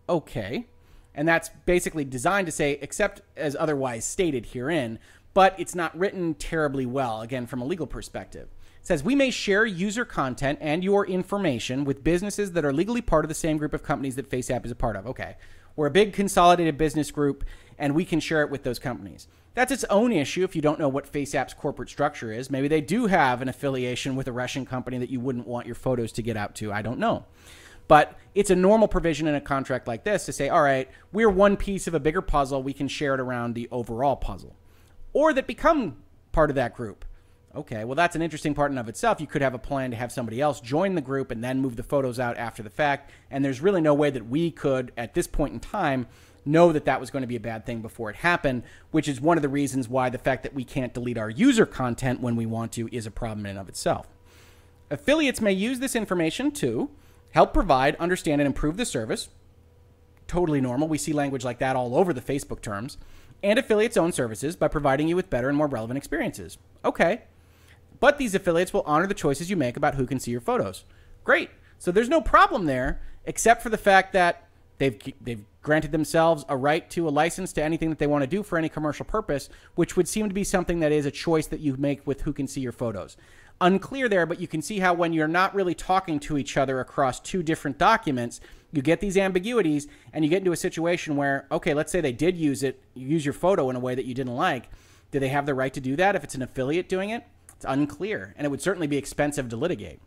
Okay. And that's basically designed to say, except as otherwise stated herein, but it's not written terribly well, again, from a legal perspective. It says, we may share user content and your information with businesses that are legally part of the same group of companies that FaceApp is a part of. Okay. We're a big consolidated business group, and we can share it with those companies. That's its own issue if you don't know what FaceApp's corporate structure is. Maybe they do have an affiliation with a Russian company that you wouldn't want your photos to get out to. I don't know. But it's a normal provision in a contract like this to say, all right, we're one piece of a bigger puzzle. We can share it around the overall puzzle. Or that become part of that group. Okay, well, that's an interesting part in of itself. You could have a plan to have somebody else join the group and then move the photos out after the fact. And there's really no way that we could, at this point in time, know that that was going to be a bad thing before it happened, which is one of the reasons why the fact that we can't delete our user content when we want to is a problem in and of itself. Affiliates may use this information to help provide, understand, and improve the service. Totally normal. We see language like that all over the Facebook terms. And affiliates' own services by providing you with better and more relevant experiences. Okay. But these affiliates will honor the choices you make about who can see your photos. Great. So there's no problem there, except for the fact that they've, they've granted themselves a right to a license to anything that they want to do for any commercial purpose, which would seem to be something that is a choice that you make with who can see your photos. Unclear there, but you can see how when you're not really talking to each other across two different documents, you get these ambiguities and you get into a situation where, okay, let's say they did use it, you use your photo in a way that you didn't like. Do they have the right to do that if it's an affiliate doing it? It's unclear, and it would certainly be expensive to litigate.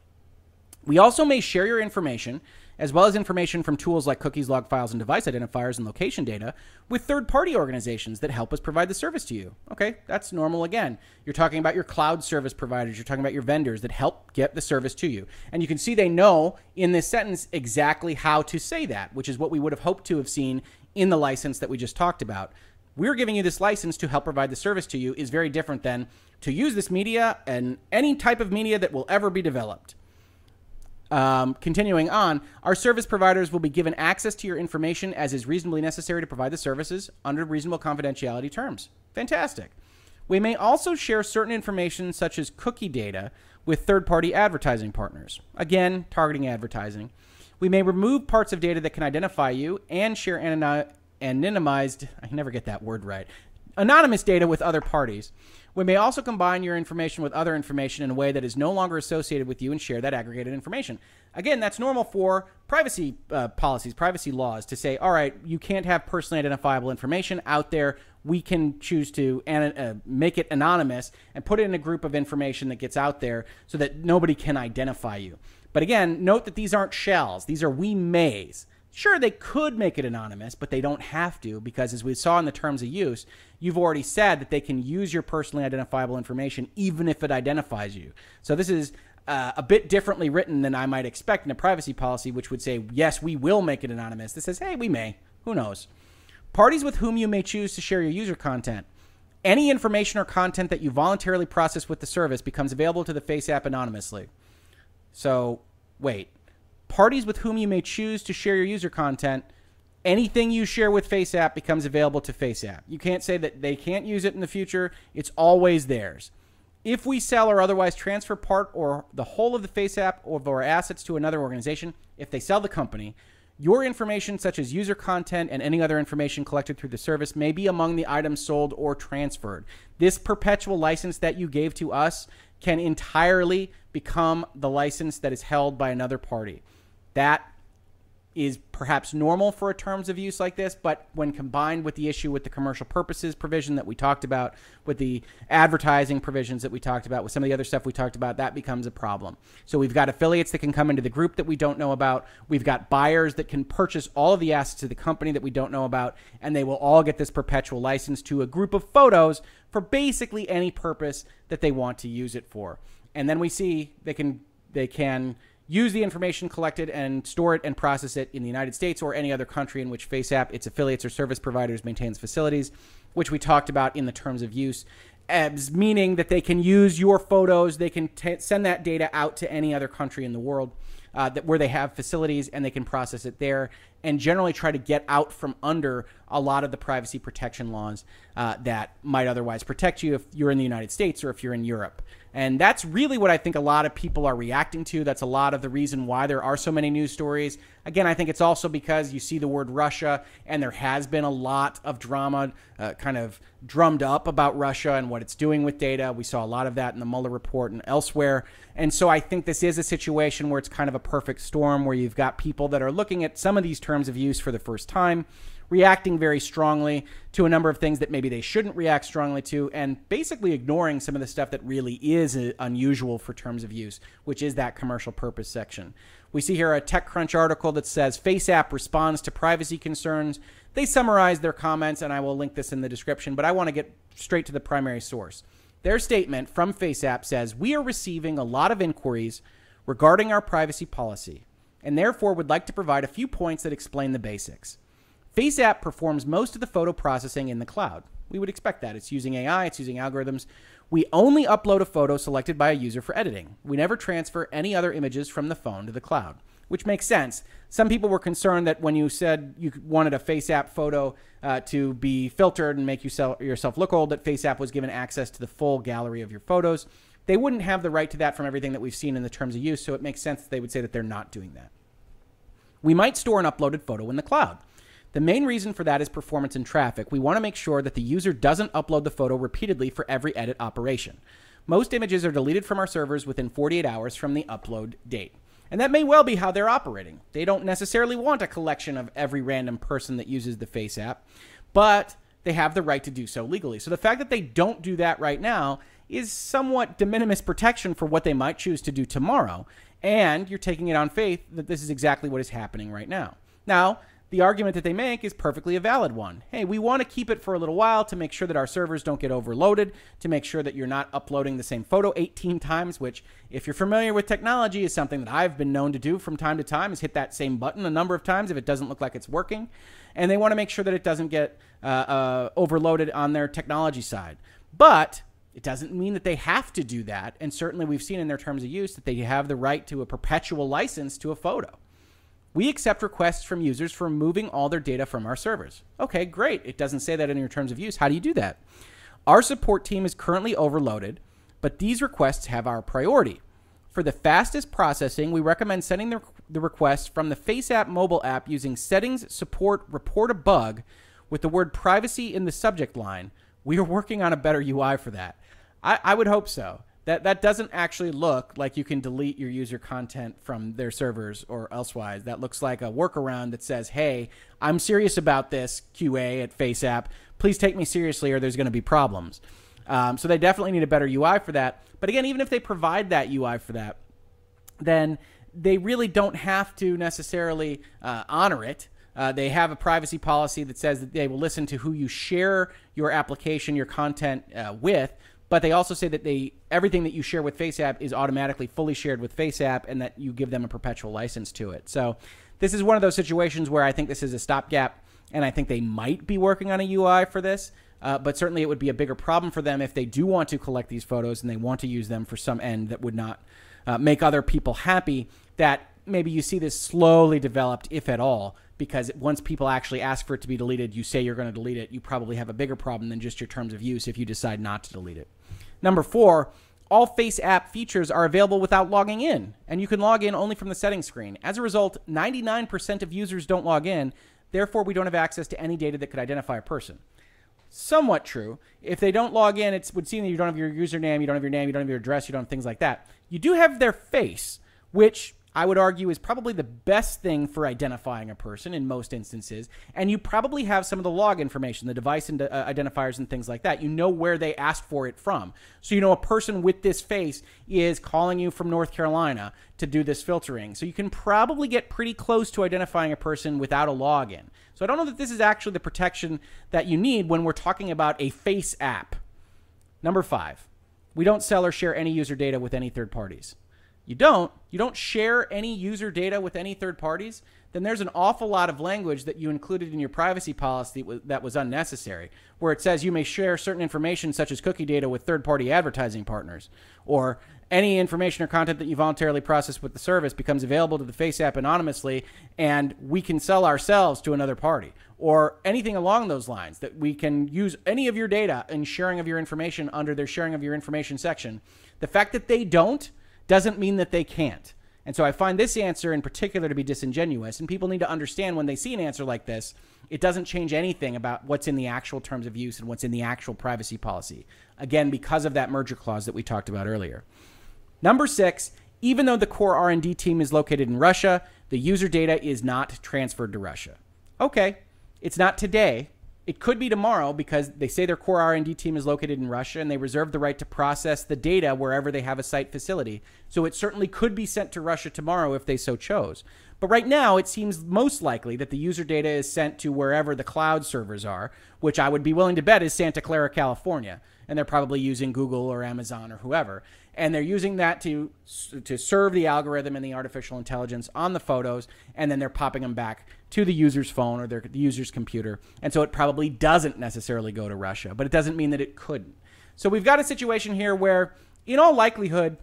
We also may share your information, as well as information from tools like cookies, log files, and device identifiers and location data, with third-party organizations that help us provide the service to you. Okay, that's normal again. You're talking about your cloud service providers. You're talking about your vendors that help get the service to you. And you can see they know in this sentence exactly how to say that, which is what we would have hoped to have seen in the license that we just talked about. We're giving you this license to help provide the service to you is very different than to use this media and any type of media that will ever be developed. Um, continuing on, our service providers will be given access to your information as is reasonably necessary to provide the services under reasonable confidentiality terms. Fantastic. We may also share certain information such as cookie data with third-party advertising partners. Again, targeting advertising. We may remove parts of data that can identify you and share anonymity. Anonymized, I never get that word right, anonymous data with other parties. We may also combine your information with other information in a way that is no longer associated with you and share that aggregated information. Again, that's normal for privacy uh, policies, privacy laws to say, all right, you can't have personally identifiable information out there. We can choose to an uh, make it anonymous and put it in a group of information that gets out there so that nobody can identify you. But again, note that these aren't shells. These are we mays. Sure, they could make it anonymous, but they don't have to because, as we saw in the terms of use, you've already said that they can use your personally identifiable information even if it identifies you. So this is uh, a bit differently written than I might expect in a privacy policy, which would say, yes, we will make it anonymous. This says, hey, we may. Who knows? Parties with whom you may choose to share your user content. Any information or content that you voluntarily process with the service becomes available to the FaceApp anonymously. So, wait. Parties with whom you may choose to share your user content, anything you share with FaceApp becomes available to FaceApp. You can't say that they can't use it in the future. It's always theirs. If we sell or otherwise transfer part or the whole of the FaceApp or our assets to another organization, if they sell the company, your information such as user content and any other information collected through the service may be among the items sold or transferred. This perpetual license that you gave to us can entirely become the license that is held by another party. That is perhaps normal for a terms of use like this, but when combined with the issue with the commercial purposes provision that we talked about, with the advertising provisions that we talked about, with some of the other stuff we talked about, that becomes a problem. So we've got affiliates that can come into the group that we don't know about. We've got buyers that can purchase all of the assets of the company that we don't know about, and they will all get this perpetual license to a group of photos for basically any purpose that they want to use it for. And then we see they can, they can use the information collected and store it and process it in the United States or any other country in which FaceApp, its affiliates or service providers, maintains facilities, which we talked about in the terms of use, as meaning that they can use your photos, they can t send that data out to any other country in the world uh, that where they have facilities, and they can process it there and generally try to get out from under a lot of the privacy protection laws uh, that might otherwise protect you if you're in the United States or if you're in Europe. And that's really what I think a lot of people are reacting to. That's a lot of the reason why there are so many news stories. Again, I think it's also because you see the word Russia, and there has been a lot of drama uh, kind of drummed up about Russia and what it's doing with data. We saw a lot of that in the Mueller report and elsewhere. And so I think this is a situation where it's kind of a perfect storm, where you've got people that are looking at some of these terms of use for the first time, reacting very strongly to a number of things that maybe they shouldn't react strongly to, and basically ignoring some of the stuff that really is unusual for terms of use, which is that commercial purpose section. We see here a TechCrunch article that says FaceApp responds to privacy concerns. They summarize their comments, and I will link this in the description, but I want to get straight to the primary source. Their statement from FaceApp says, "We are receiving a lot of inquiries regarding our privacy policy, and therefore would like to provide a few points that explain the basics. FaceApp performs most of the photo processing in the cloud." We would expect that. It's using A I, it's using algorithms. "We only upload a photo selected by a user for editing. We never transfer any other images from the phone to the cloud," which makes sense. Some people were concerned that when you said you wanted a FaceApp photo uh, to be filtered and make you sell yourself look old, that FaceApp was given access to the full gallery of your photos. They wouldn't have the right to that from everything that we've seen in the terms of use, so it makes sense that they would say that they're not doing that. "We might store an uploaded photo in the cloud. The main reason for that is performance and traffic. We want to make sure that the user doesn't upload the photo repeatedly for every edit operation. Most images are deleted from our servers within forty-eight hours from the upload date." And that may well be how they're operating. They don't necessarily want a collection of every random person that uses the Face app, but they have the right to do so legally. So the fact that they don't do that right now is somewhat de minimis protection for what they might choose to do tomorrow. And you're taking it on faith that this is exactly what is happening right now. Now, the argument that they make is perfectly a valid one. Hey, we want to keep it for a little while to make sure that our servers don't get overloaded, to make sure that you're not uploading the same photo eighteen times, which, if you're familiar with technology, is something that I've been known to do from time to time, is hit that same button a number of times if it doesn't look like it's working. And they want to make sure that it doesn't get uh, uh, overloaded on their technology side. But it doesn't mean that they have to do that. And certainly we've seen in their terms of use that they have the right to a perpetual license to a photo. "We accept requests from users for removing all their data from our servers." Okay, great. It doesn't say that in your terms of use. How do you do that? "Our support team is currently overloaded, but these requests have our priority. For the fastest processing, we recommend sending the, the request from the FaceApp mobile app using settings support report a bug with the word privacy in the subject line. We are working on a better U I for that." I, I would hope so. That, that doesn't actually look like you can delete your user content from their servers or elsewise. That looks like a workaround that says, hey, I'm serious about this, Q A at FaceApp. Please take me seriously or there's going to be problems. Um, so they definitely need a better U I for that. But again, even if they provide that U I for that, then they really don't have to necessarily uh, honor it. Uh, they have a privacy policy that says that they will listen to who you share your application, your content uh, with. But they also say that they everything that you share with FaceApp is automatically fully shared with FaceApp and that you give them a perpetual license to it. So this is one of those situations where I think this is a stopgap, and I think they might be working on a U I for this, uh, but certainly it would be a bigger problem for them if they do want to collect these photos and they want to use them for some end that would not uh, make other people happy, that maybe you see this slowly developed, if at all, because once people actually ask for it to be deleted, you say you're going to delete it, you probably have a bigger problem than just your terms of use if you decide not to delete it. Number four, all FaceApp features are available without logging in, and you can log in only from the settings screen. As a result, ninety-nine percent of users don't log in, therefore we don't have access to any data that could identify a person. Somewhat true. If they don't log in, it would seem that you don't have your username, you don't have your name, you don't have your address, you don't have things like that. You do have their face, which I would argue is probably the best thing for identifying a person in most instances, and you probably have some of the log information, the device and, uh, identifiers and things like that. You know where they asked for it from. So you know a person with this face is calling you from North Carolina to do this filtering. So you can probably get pretty close to identifying a person without a login. So I don't know that this is actually the protection that you need when we're talking about a face app. Number five, we don't sell or share any user data with any third parties. You don't. You don't share any user data with any third parties. then there's an awful lot of language that you included in your privacy policy that was unnecessary, where it says you may share certain information such as cookie data with third-party advertising partners, or any information or content that you voluntarily process with the service becomes available to the FaceApp anonymously, and we can sell ourselves to another party, or anything along those lines, that we can use any of your data in sharing of your information under their sharing of your information section. The fact that they don't doesn't mean that they can't. And so I find this answer in particular to be disingenuous, and people need to understand when they see an answer like this, it doesn't change anything about what's in the actual terms of use and what's in the actual privacy policy. Again, because of that merger clause that we talked about earlier. Number six, even though the core R and D team is located in Russia, the user data is not transferred to Russia. Okay, it's not today. It could be tomorrow, because they say their core R and D team is located in Russia and they reserve the right to process the data wherever they have a site facility. So it certainly could be sent to Russia tomorrow if they so chose. But right now, it seems most likely that the user data is sent to wherever the cloud servers are, which I would be willing to bet is Santa Clara, California. And they're probably using Google or Amazon or whoever. And they're using that to, to serve the algorithm and the artificial intelligence on the photos. And then they're popping them back to the user's phone or their, the user's computer. And so it probably doesn't necessarily go to Russia, but it doesn't mean that it couldn't. So we've got a situation here where, in all likelihood,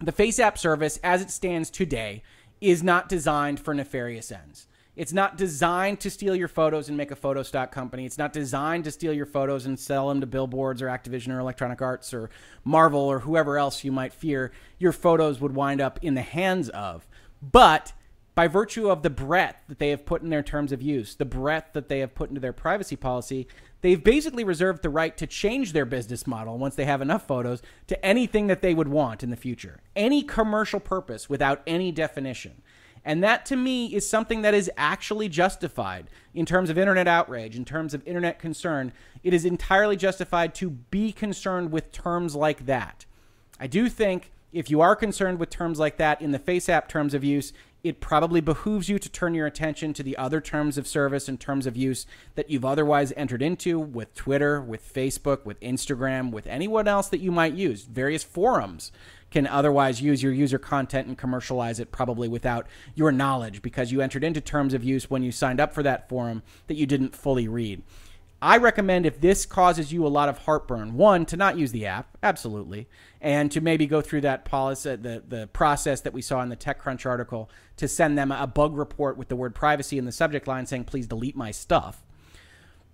the FaceApp service, as it stands today, is not designed for nefarious ends. It's not designed to steal your photos and make a photo stock company. It's not designed to steal your photos and sell them to billboards or Activision or Electronic Arts or Marvel or whoever else you might fear your photos would wind up in the hands of. But by virtue of the breadth that they have put in their terms of use, the breadth that they have put into their privacy policy, they've basically reserved the right to change their business model once they have enough photos to anything that they would want in the future. Any commercial purpose without any definition. And that, to me, is something that is actually justified in terms of internet outrage, in terms of internet concern. It is entirely justified to be concerned with terms like that. I do think if you are concerned with terms like that in the FaceApp terms of use, it probably behooves you to turn your attention to the other terms of service and terms of use that you've otherwise entered into with Twitter, with Facebook, with Instagram, with anyone else that you might use. Various forums can otherwise use your user content and commercialize it probably without your knowledge, because you entered into terms of use when you signed up for that forum that you didn't fully read. I recommend, if this causes you a lot of heartburn, one, to not use the app, absolutely, and to maybe go through that policy, the, the process that we saw in the TechCrunch article, to send them a bug report with the word privacy in the subject line saying, please delete my stuff.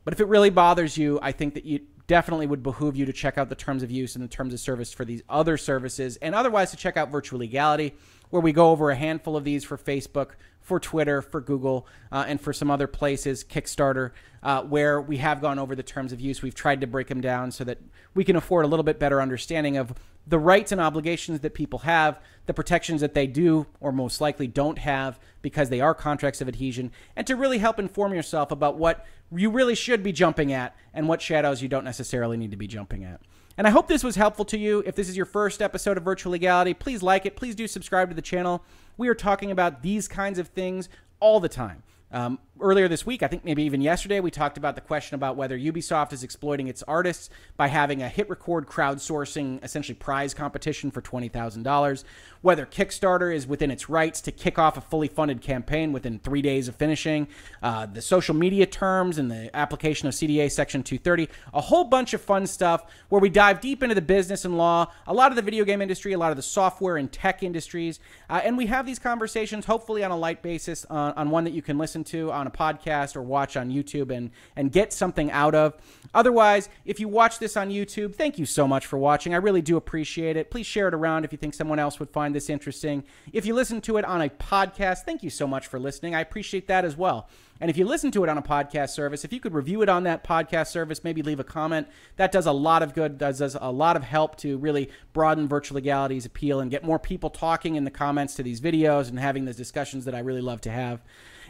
But if it really bothers you, I think that you definitely would behoove you to check out the terms of use and the terms of service for these other services, and otherwise to check out Virtual Legality, where we go over a handful of these for Facebook, for Twitter, for Google, uh, and for some other places, Kickstarter, uh, where we have gone over the terms of use. We've tried to break them down so that we can afford a little bit better understanding of the rights and obligations that people have, the protections that they do or most likely don't have because they are contracts of adhesion, and to really help inform yourself about what you really should be jumping at and what shadows you don't necessarily need to be jumping at. And I hope this was helpful to you. If this is your first episode of Virtual Legality, please like it. Please do subscribe to the channel. We are talking about these kinds of things all the time. Um, earlier this week, I think maybe even yesterday, we talked about the question about whether Ubisoft is exploiting its artists by having a hit record crowdsourcing, essentially prize competition for twenty thousand dollars, whether Kickstarter is within its rights to kick off a fully funded campaign within three days of finishing, uh, the social media terms and the application of C D A Section two thirty, a whole bunch of fun stuff where we dive deep into the business and law, a lot of the video game industry, a lot of the software and tech industries, uh, and we have these conversations hopefully on a light basis, uh, on one that you can listen to on a podcast or watch on YouTube and and get something out of. Otherwise, if you watch this on YouTube, thank you so much for watching. I really do appreciate it. Please share it around if you think someone else would find this interesting. If you listen to it on a podcast, thank you so much for listening. I appreciate that as well. And if you listen to it on a podcast service, if you could review it on that podcast service, maybe leave a comment, that does a lot of good, does us a lot of help to really broaden Virtual Legality's appeal and get more people talking in the comments to these videos and having those discussions that I really love to have.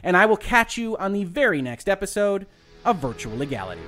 And I will catch you on the very next episode of Virtual Legality.